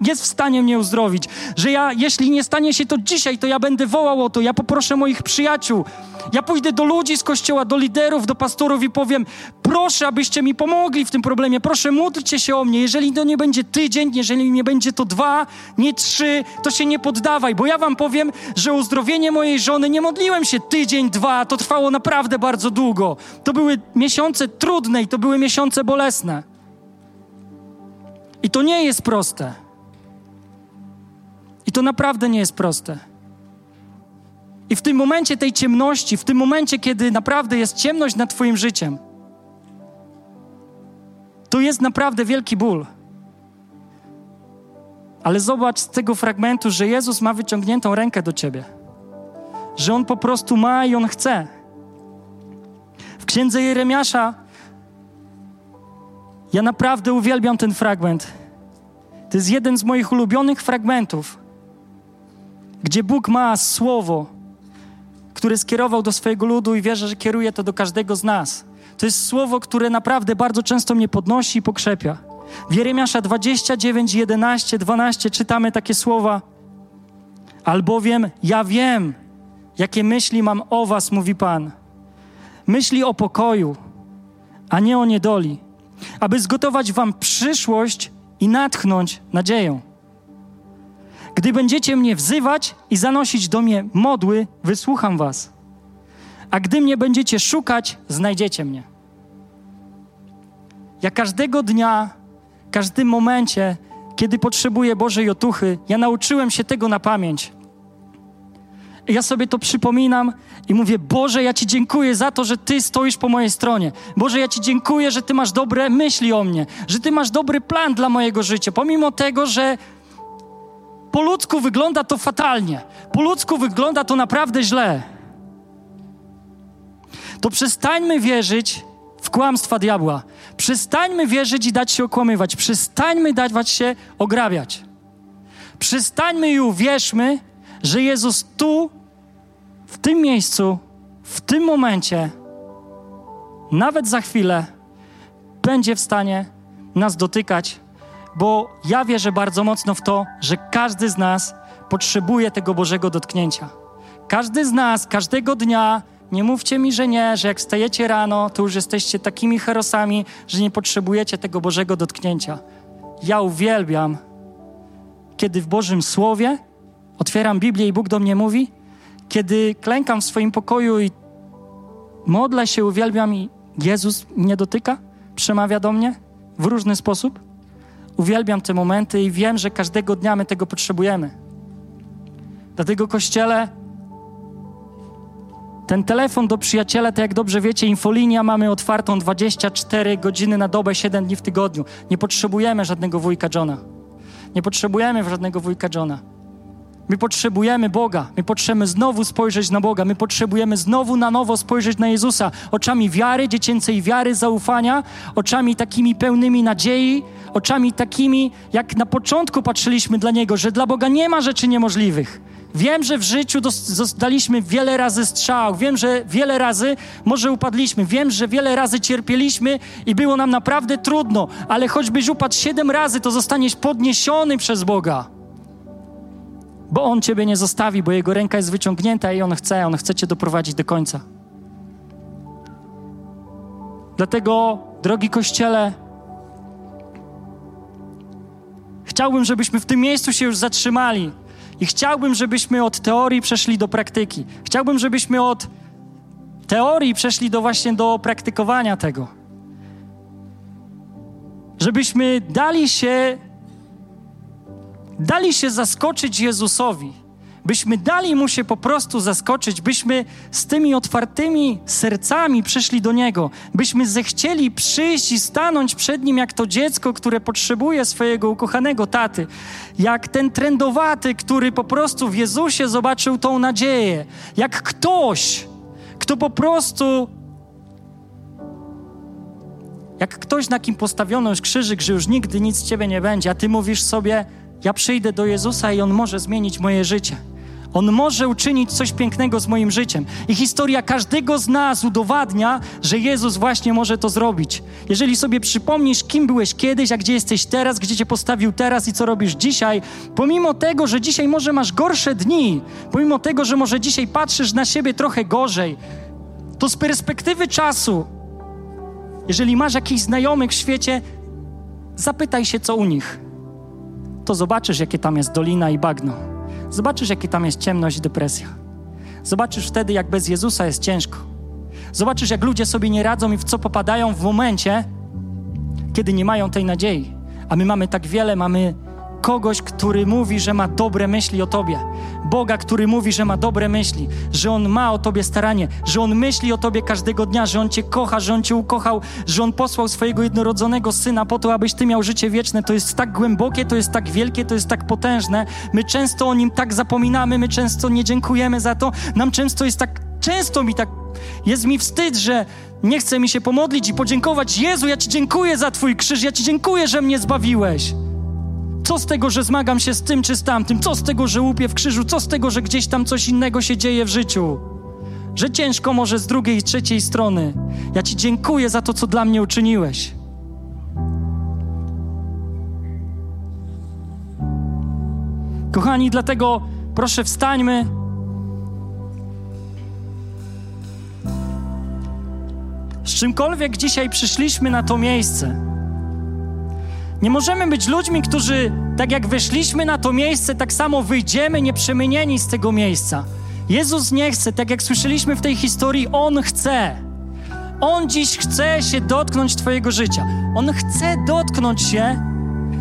jest w stanie mnie uzdrowić. Że ja, jeśli nie stanie się to dzisiaj, to ja będę wołał o to. Ja poproszę moich przyjaciół. Ja pójdę do ludzi z kościoła, do liderów, do pastorów i powiem, proszę, abyście mi pomogli w tym problemie. Proszę, módlcie się o mnie. Jeżeli to nie będzie tydzień, jeżeli nie będzie to 2, nie 3, to się nie poddawaj. Bo ja wam powiem, że uzdrowienie mojej żony nie modliłem się tydzień, 2. To trwało naprawdę bardzo długo. To były miesiące trudne i to były miesiące bolesne. I to nie jest proste. I to naprawdę nie jest proste. I w tym momencie tej ciemności, w tym momencie, kiedy naprawdę jest ciemność nad twoim życiem, to jest naprawdę wielki ból. Ale zobacz z tego fragmentu, że Jezus ma wyciągniętą rękę do ciebie. Że On po prostu ma i On chce. W księdze Jeremiasza ja naprawdę uwielbiam ten fragment. To jest jeden z moich ulubionych fragmentów, gdzie Bóg ma słowo, które skierował do swojego ludu i wierzę, że kieruje to do każdego z nas. To jest słowo, które naprawdę bardzo często mnie podnosi i pokrzepia. W Jeremiasza 29, 11, 12 czytamy takie słowa. Albowiem ja wiem, jakie myśli mam o was, mówi Pan. Myśli o pokoju, a nie o niedoli, aby zgotować wam przyszłość i natchnąć nadzieją. Gdy będziecie mnie wzywać i zanosić do mnie modły, wysłucham was. A gdy mnie będziecie szukać, znajdziecie mnie. Ja każdego dnia, w każdym momencie, kiedy potrzebuję Bożej otuchy, ja nauczyłem się tego na pamięć. Ja sobie to przypominam i mówię, Boże, ja Ci dziękuję za to, że Ty stoisz po mojej stronie. Boże, ja Ci dziękuję, że Ty masz dobre myśli o mnie, że Ty masz dobry plan dla mojego życia, pomimo tego, że po ludzku wygląda to fatalnie. Po ludzku wygląda to naprawdę źle. To przestańmy wierzyć w kłamstwa diabła. Przestańmy wierzyć i dać się okłamywać. Przestańmy dawać się ograbiać. Przestańmy i uwierzmy, że Jezus tu, w tym miejscu, w tym momencie, nawet za chwilę, będzie w stanie nas dotykać, bo ja wierzę bardzo mocno w to, że każdy z nas potrzebuje tego Bożego dotknięcia. Każdy z nas, każdego dnia, nie mówcie mi, że nie, że jak wstajecie rano, to już jesteście takimi herosami, że nie potrzebujecie tego Bożego dotknięcia. Ja uwielbiam, kiedy w Bożym Słowie otwieram Biblię i Bóg do mnie mówi, kiedy klękam w swoim pokoju i modlę się, uwielbiam i Jezus mnie dotyka, przemawia do mnie w różny sposób. Uwielbiam te momenty i wiem, że każdego dnia my tego potrzebujemy. Dlatego, Kościele, ten telefon do przyjaciela, to jak dobrze wiecie, infolinia mamy otwartą 24 godziny na dobę, 7 dni w tygodniu. Nie potrzebujemy żadnego wujka Johna. Nie potrzebujemy żadnego wujka Johna. My potrzebujemy Boga, my potrzebujemy znowu spojrzeć na Boga, my potrzebujemy znowu na nowo spojrzeć na Jezusa oczami wiary, dziecięcej wiary, zaufania, oczami takimi pełnymi nadziei, oczami takimi, jak na początku patrzyliśmy dla Niego, że dla Boga nie ma rzeczy niemożliwych. Wiem, że w życiu daliśmy wiele razy strzał, wiem, że wiele razy może upadliśmy, wiem, że wiele razy cierpieliśmy i było nam naprawdę trudno, ale choćbyś upadł 7 razy, to zostaniesz podniesiony przez Boga. Bo On ciebie nie zostawi, bo Jego ręka jest wyciągnięta i On chce cię doprowadzić do końca. Dlatego, drogi Kościele, Chciałbym, żebyśmy w tym miejscu się już zatrzymali i chciałbym, żebyśmy od teorii przeszli do praktyki. Chciałbym, żebyśmy od teorii przeszli do praktykowania tego. Żebyśmy dali się zaskoczyć Jezusowi. Byśmy dali Mu się po prostu zaskoczyć, byśmy z tymi otwartymi sercami przyszli do Niego, byśmy zechcieli przyjść i stanąć przed Nim jak to dziecko, które potrzebuje swojego ukochanego taty, jak ten trędowaty, który po prostu w Jezusie zobaczył tą nadzieję, jak ktoś, kto po prostu, jak ktoś, na kim postawiono już krzyżyk, że już nigdy nic z Ciebie nie będzie, a Ty mówisz sobie: ja przyjdę do Jezusa i On może zmienić moje życie. On może uczynić coś pięknego z moim życiem. I historia każdego z nas udowadnia, że Jezus właśnie może to zrobić. Jeżeli sobie przypomnisz, kim byłeś kiedyś, a gdzie jesteś teraz, gdzie Cię postawił teraz i co robisz dzisiaj, pomimo tego, że dzisiaj może masz gorsze dni, pomimo tego, że może dzisiaj patrzysz na siebie trochę gorzej, to z perspektywy czasu, jeżeli masz jakichś znajomych w świecie, zapytaj się, co u nich. To zobaczysz, jakie tam jest dolina i bagno. Zobaczysz, jakie tam jest ciemność i depresja. Zobaczysz wtedy, jak bez Jezusa jest ciężko. Zobaczysz, jak ludzie sobie nie radzą i w co popadają w momencie, kiedy nie mają tej nadziei. A my mamy tak wiele, mamy kogoś, który mówi, że ma dobre myśli o Tobie. Boga, który mówi, że ma dobre myśli, że On ma o Tobie staranie, że On myśli o Tobie każdego dnia, że On Cię kocha, że On Cię ukochał, że On posłał swojego jednorodzonego Syna po to, abyś Ty miał życie wieczne. To jest tak głębokie, to jest tak wielkie, to jest tak potężne. My często o Nim tak zapominamy, my często nie dziękujemy za to. Nam często jest tak, jest mi wstyd, że nie chce mi się pomodlić i podziękować. Jezu, ja Ci dziękuję za Twój krzyż, ja Ci dziękuję, że mnie zbawiłeś. Co z tego, że zmagam się z tym czy z tamtym? Co z tego, że łupię w krzyżu? Co z tego, że gdzieś tam coś innego się dzieje w życiu? Że ciężko może z drugiej i trzeciej strony. Ja Ci dziękuję za to, co dla mnie uczyniłeś. Kochani, dlatego proszę wstańmy. Z czymkolwiek dzisiaj przyszliśmy na to miejsce, nie możemy być ludźmi, którzy tak jak weszliśmy na to miejsce, tak samo wyjdziemy nieprzemienieni z tego miejsca. Jezus nie chce, tak jak słyszeliśmy w tej historii, On chce. On dziś chce się dotknąć Twojego życia. On chce dotknąć się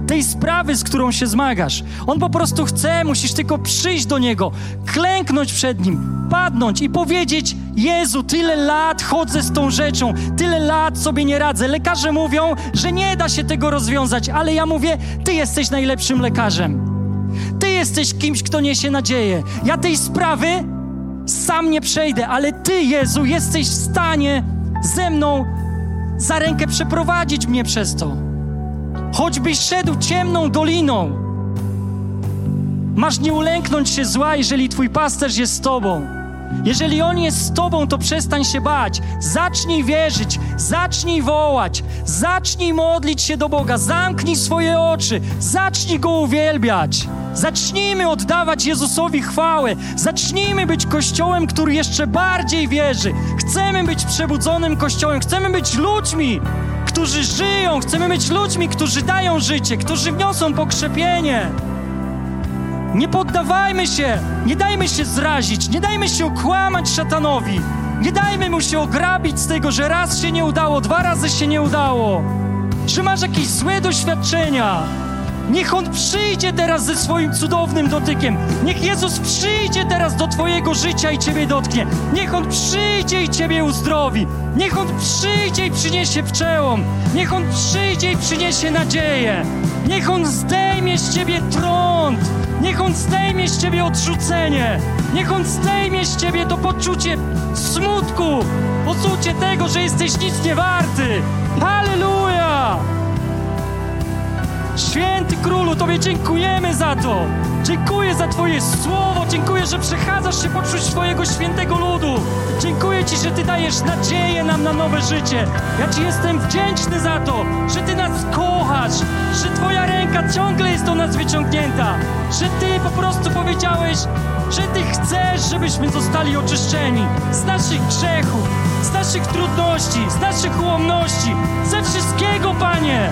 tej sprawy, z którą się zmagasz. On po prostu chce, musisz tylko przyjść do Niego, klęknąć przed Nim, padnąć i powiedzieć: Jezu, tyle lat chodzę z tą rzeczą, tyle lat sobie nie radzę. Lekarze mówią, że nie da się tego rozwiązać, ale ja mówię: Ty jesteś najlepszym lekarzem. Ty jesteś kimś, kto niesie nadzieję. Ja tej sprawy sam nie przejdę, ale Ty, Jezu, jesteś w stanie ze mną za rękę przeprowadzić mnie przez to. Choćbyś szedł ciemną doliną, masz nie ulęknąć się zła, jeżeli Twój pasterz jest z Tobą. Jeżeli On jest z Tobą, to przestań się bać. Zacznij wierzyć, zacznij wołać, zacznij modlić się do Boga, zamknij swoje oczy, zacznij Go uwielbiać. Zacznijmy oddawać Jezusowi chwałę. Zacznijmy być Kościołem, który jeszcze bardziej wierzy. Chcemy być przebudzonym Kościołem, chcemy być ludźmi, którzy żyją, chcemy być ludźmi, którzy dają życie, którzy wniosą pokrzepienie. Nie poddawajmy się, nie dajmy się zrazić, nie dajmy się okłamać szatanowi, nie dajmy mu się ograbić z tego, że raz się nie udało, dwa razy się nie udało, że masz jakieś złe doświadczenia. Niech On przyjdzie teraz ze swoim cudownym dotykiem. Niech Jezus przyjdzie teraz do Twojego życia i Ciebie dotknie. Niech On przyjdzie i Ciebie uzdrowi. Niech On przyjdzie i przyniesie przełom. Niech On przyjdzie i przyniesie nadzieję. Niech On zdejmie z Ciebie trąd. Niech On zdejmie z Ciebie odrzucenie. Niech On zdejmie z Ciebie to poczucie smutku, poczucie tego, że jesteś nic nie warty. Halleluja! Święty Królu, Tobie dziękujemy za to. Dziękuję za Twoje słowo. Dziękuję, że przechadzasz się pośród Twojego świętego ludu. Dziękuję Ci, że Ty dajesz nadzieję nam na nowe życie. Ja Ci jestem wdzięczny za to, że Ty nas kochasz, że Twoja ręka ciągle jest do nas wyciągnięta, że Ty po prostu powiedziałeś, że Ty chcesz, żebyśmy zostali oczyszczeni z naszych grzechów, z naszych trudności, z naszych ułomności, ze wszystkiego, Panie.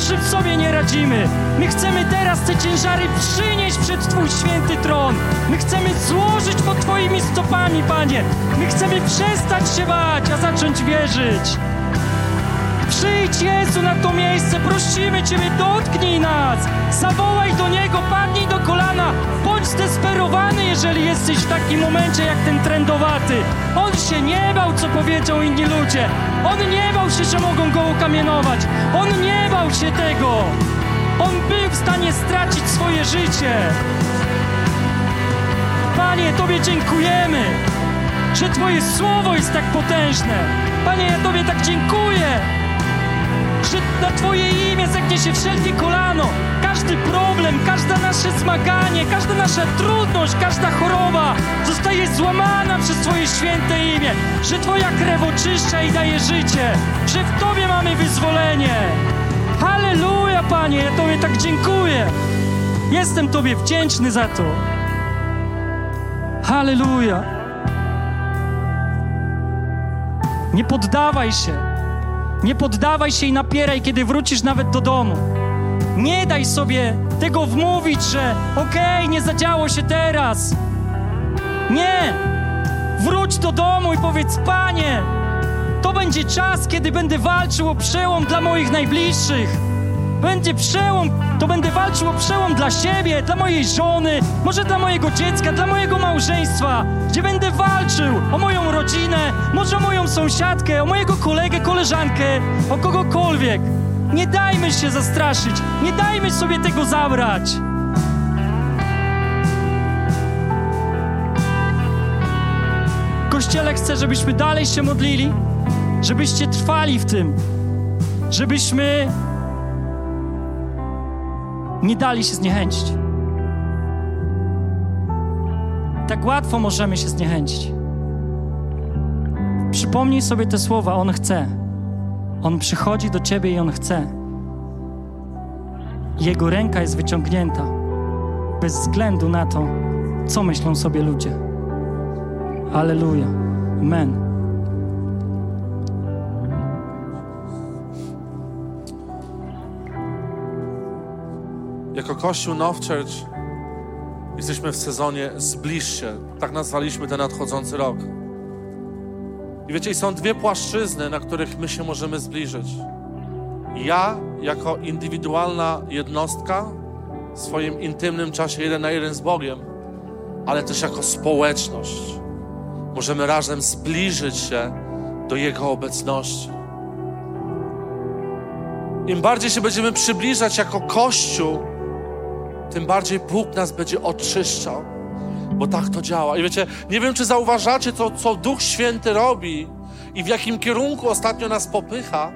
krzyw sobie nie radzimy. My chcemy teraz te ciężary przynieść przed Twój święty tron. My chcemy złożyć pod Twoimi stopami, Panie. My chcemy przestać się bać, a zacząć wierzyć. Przyjdź, Jezu, na to miejsce, prosimy Ciebie, dotknij nas, zawołaj do Niego, padnij do kolana, bądź zdesperowany, jeżeli jesteś w takim momencie jak ten trędowaty. On się nie bał, co powiedzą inni ludzie, on nie bał się, że mogą go ukamienować, on nie bał się tego, on był w stanie stracić swoje życie. Panie, Tobie dziękujemy, że Twoje słowo jest tak potężne. Panie, ja Tobie tak dziękuję, że na Twoje imię zegnie się wszelkie kolano. Każdy problem, każde nasze zmaganie, każda nasza trudność, każda choroba zostaje złamana przez Twoje święte imię, że Twoja krew oczyszcza i daje życie, że w Tobie mamy wyzwolenie. Halleluja, Panie, ja Tobie tak dziękuję. Jestem Tobie wdzięczny za to. Halleluja. Nie poddawaj się. Nie poddawaj się i napieraj, kiedy wrócisz nawet do domu. Nie daj sobie tego wmówić, że okej, nie zadziało się teraz. Nie! Wróć do domu i powiedz: Panie, to będzie czas, kiedy będę walczył o przełom dla moich najbliższych. Będzie przełom, to będę walczył o przełom dla siebie, dla mojej żony, może dla mojego dziecka, dla mojego małżeństwa, gdzie będę walczył o moją rodzinę, może o moją sąsiadkę, o mojego kolegę, koleżankę, o kogokolwiek. Nie dajmy się zastraszyć, nie dajmy sobie tego zabrać. Kościele, chcę, żebyśmy dalej się modlili, żebyście trwali w tym, żebyśmy nie dali się zniechęcić. Tak łatwo możemy się zniechęcić. Przypomnij sobie te słowa: On chce. On przychodzi do Ciebie i On chce. Jego ręka jest wyciągnięta bez względu na to, co myślą sobie ludzie. Alleluja. Amen. Jako Kościół Now Church jesteśmy w sezonie "Zbliż się", tak nazwaliśmy ten nadchodzący rok. I wiecie, są dwie płaszczyzny, na których my się możemy zbliżyć. Ja, jako indywidualna jednostka, w swoim intymnym czasie jeden na jeden z Bogiem, ale też jako społeczność, możemy razem zbliżyć się do Jego obecności. Im bardziej się będziemy przybliżać jako Kościół, tym bardziej Bóg nas będzie oczyszczał, bo tak to działa. I wiecie, nie wiem, czy zauważacie to, co Duch Święty robi i w jakim kierunku ostatnio nas popycha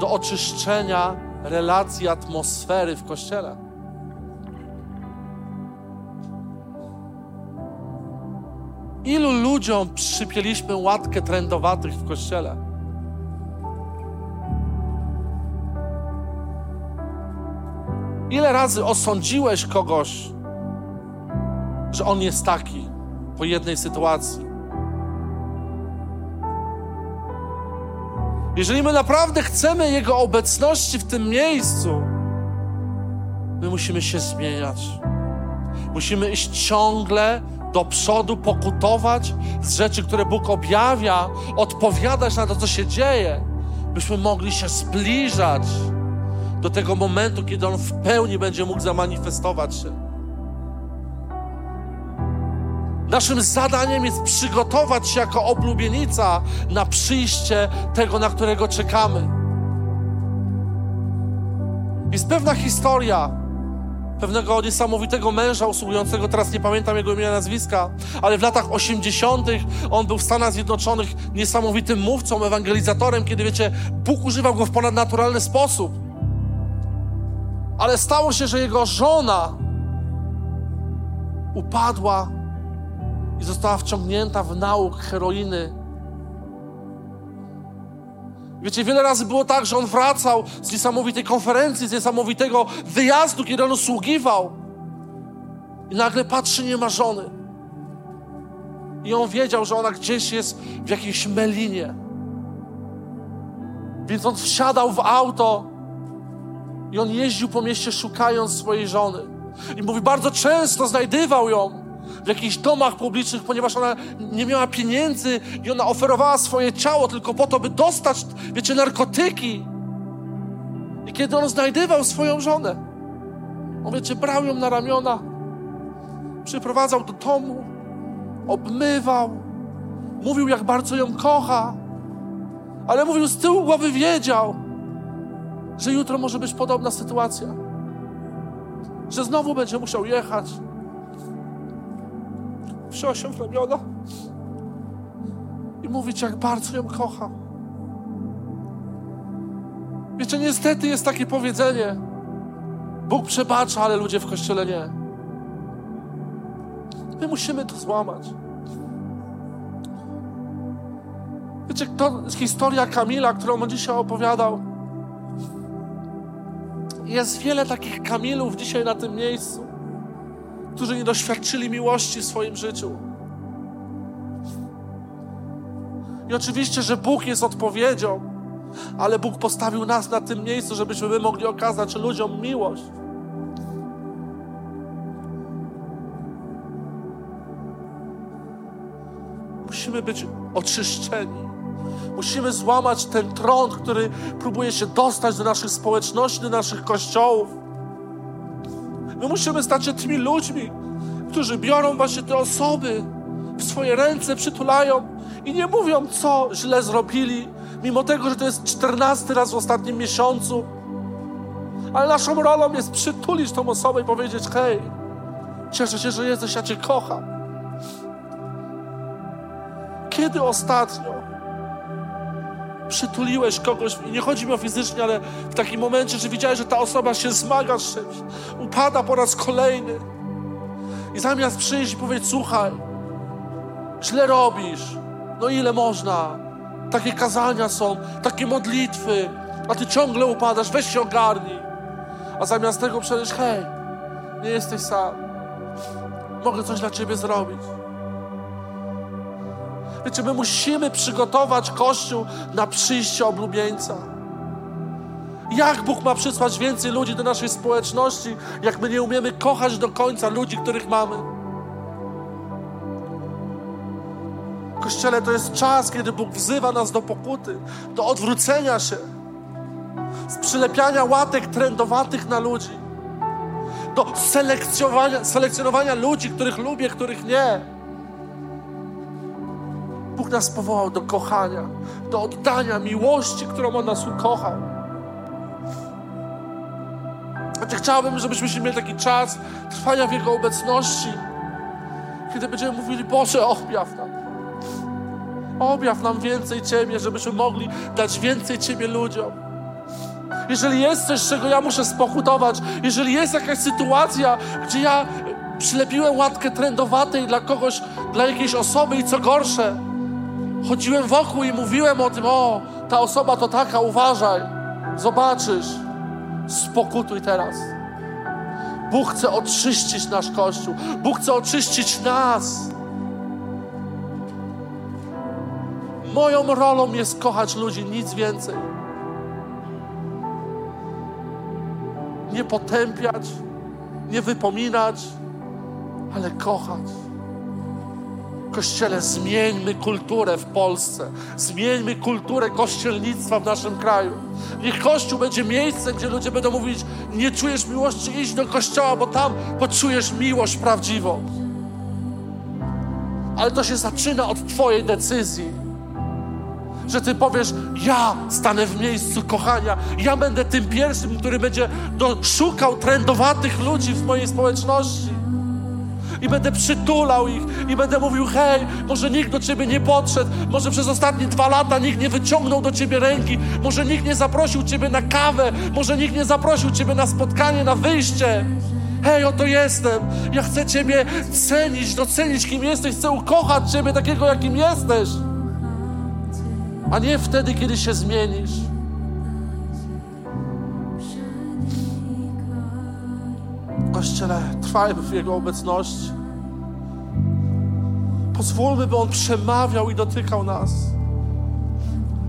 do oczyszczenia relacji, atmosfery w Kościele. Ilu ludziom przypięliśmy łatkę trendowatych w Kościele? Ile razy osądziłeś kogoś, że on jest taki po jednej sytuacji? Jeżeli my naprawdę chcemy Jego obecności w tym miejscu, my musimy się zmieniać. Musimy iść ciągle do przodu, pokutować z rzeczy, które Bóg objawia, odpowiadać na to, co się dzieje, byśmy mogli się zbliżać do tego momentu, kiedy On w pełni będzie mógł zamanifestować się. Naszym zadaniem jest przygotować się jako oblubienica na przyjście tego, na którego czekamy. Jest pewna historia pewnego niesamowitego męża usługującego, teraz nie pamiętam jego imienia, nazwiska, ale w latach 80. on był w Stanach Zjednoczonych niesamowitym mówcą, ewangelizatorem, kiedy, wiecie, Bóg używał go w ponadnaturalny sposób. Ale stało się, że jego żona upadła i została wciągnięta w nauk heroiny. Wiecie, wiele razy było tak, że on wracał z niesamowitej konferencji, z niesamowitego wyjazdu, kiedy on usługiwał. I nagle patrzy, nie ma żony. I on wiedział, że ona gdzieś jest w jakiejś melinie. Więc on wsiadał w auto I on jeździł po mieście szukając swojej żony. I mówi, bardzo często znajdywał ją w jakichś domach publicznych, ponieważ ona nie miała pieniędzy i ona oferowała swoje ciało tylko po to, by dostać, wiecie, narkotyki. I kiedy on znajdywał swoją żonę, on, wiecie, brał ją na ramiona, przyprowadzał do domu, obmywał, mówił, jak bardzo ją kocha, ale mówił, z tyłu głowy wiedział, że jutro może być podobna sytuacja, że znowu będzie musiał jechać. Wziął się w ramiona i mówić, jak bardzo ją kocha. Wiecie, niestety jest takie powiedzenie, Bóg przebacza, ale ludzie w Kościele nie. My musimy to złamać. Wiecie, to historia Kamila, którą on dzisiaj opowiadał. Jest wiele takich Kamilów dzisiaj na tym miejscu, którzy nie doświadczyli miłości w swoim życiu. I oczywiście, że Bóg jest odpowiedzią, ale Bóg postawił nas na tym miejscu, żebyśmy my mogli okazać ludziom miłość. Musimy być oczyszczeni. Musimy złamać ten trąd, który próbuje się dostać do naszych społeczności, do naszych kościołów. My musimy stać się tymi ludźmi, którzy biorą właśnie te osoby w swoje ręce, przytulają i nie mówią, co źle zrobili, mimo tego, że to jest 14 raz w ostatnim miesiącu. Ale naszą rolą jest przytulić tą osobę i powiedzieć, hej, cieszę się, że jesteś, ja Cię kocham. Kiedy ostatnio przytuliłeś kogoś, nie chodzi mi o fizycznie, ale w takim momencie, że widziałeś, że ta osoba się zmaga z czymś, upada po raz kolejny i zamiast przyjść i powiedzieć, słuchaj, źle robisz, no ile można, takie kazania są, takie modlitwy, a ty ciągle upadasz, weź się ogarnij, a zamiast tego przecież, hej, nie jesteś sam, mogę coś dla ciebie zrobić. Wiecie, my musimy przygotować Kościół na przyjście oblubieńca. Jak Bóg ma przysłać więcej ludzi do naszej społeczności, jak my nie umiemy kochać do końca ludzi, których mamy? Kościele, to jest czas, kiedy Bóg wzywa nas do pokuty, do odwrócenia się, z przylepiania łatek trendowatych na ludzi, do selekcjonowania ludzi, których lubię, których nie. Bóg nas powołał do kochania, do oddania miłości, którą On nas ukochał. Znaczy, chciałbym, żebyśmy mieli taki czas trwania w Jego obecności, kiedy będziemy mówili, Boże, objaw nam więcej Ciebie, żebyśmy mogli dać więcej Ciebie ludziom. Jeżeli jest coś, czego ja muszę spokutować, jeżeli jest jakaś sytuacja, gdzie ja przylepiłem łatkę trendowatej dla kogoś, dla jakiejś osoby i co gorsze, chodziłem wokół i mówiłem o tym, o, ta osoba to taka, uważaj, zobaczysz, spokutuj teraz. Bóg chce oczyścić nasz Kościół, Bóg chce oczyścić nas. Moją rolą jest kochać ludzi, nic więcej. Nie potępiać, nie wypominać, ale kochać. Kościele, zmieńmy kulturę w Polsce. Zmieńmy kulturę kościelnictwa w naszym kraju. Niech Kościół będzie miejscem, gdzie ludzie będą mówić, nie czujesz miłości, idź do kościoła, bo tam poczujesz miłość prawdziwą. Ale to się zaczyna od Twojej decyzji. Że Ty powiesz, ja stanę w miejscu kochania. Ja będę tym pierwszym, który będzie szukał trendowatych ludzi w mojej społeczności. I będę przytulał ich i będę mówił, hej, może nikt do Ciebie nie podszedł, może przez ostatnie 2 lata nikt nie wyciągnął do Ciebie ręki, może nikt nie zaprosił Ciebie na kawę, może nikt nie zaprosił Ciebie na spotkanie, na wyjście. Hej, oto jestem, ja chcę Ciebie cenić, docenić, kim jesteś, chcę ukochać Ciebie takiego, jakim jesteś. A nie wtedy, kiedy się zmienisz. Kościele, trwajmy w Jego obecności. Pozwólmy, by On przemawiał i dotykał nas.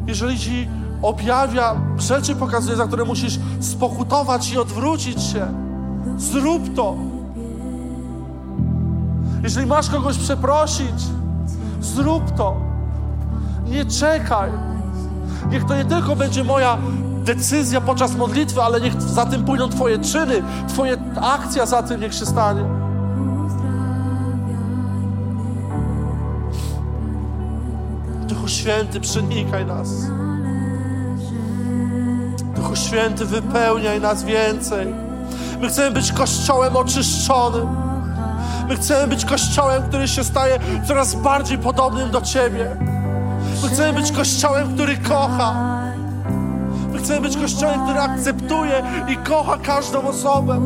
Jeżeli objawia rzeczy, pokazuje, za które musisz spokutować i odwrócić się. Zrób to. Jeżeli masz kogoś przeprosić, zrób to. Nie czekaj. Niech to nie tylko będzie moja decyzja podczas modlitwy, ale niech za tym pójdą Twoje czyny, Twoja akcja za tym niech się stanie. Duchu Święty, przenikaj nas. Duchu Święty, wypełniaj nas więcej. My chcemy być Kościołem oczyszczonym. My chcemy być Kościołem, który się staje coraz bardziej podobnym do Ciebie. My chcemy być Kościołem, który kocha. My chcemy być Kościołem, który akceptuje i kocha każdą osobę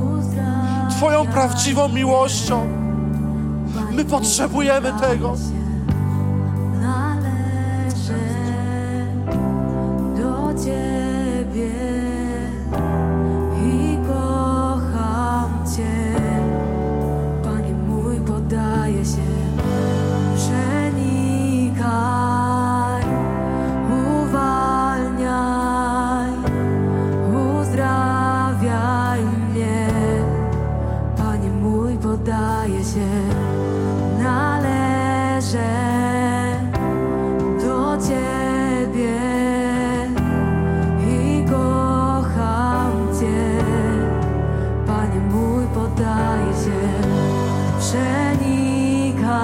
Twoją prawdziwą miłością. My potrzebujemy tego. Przenika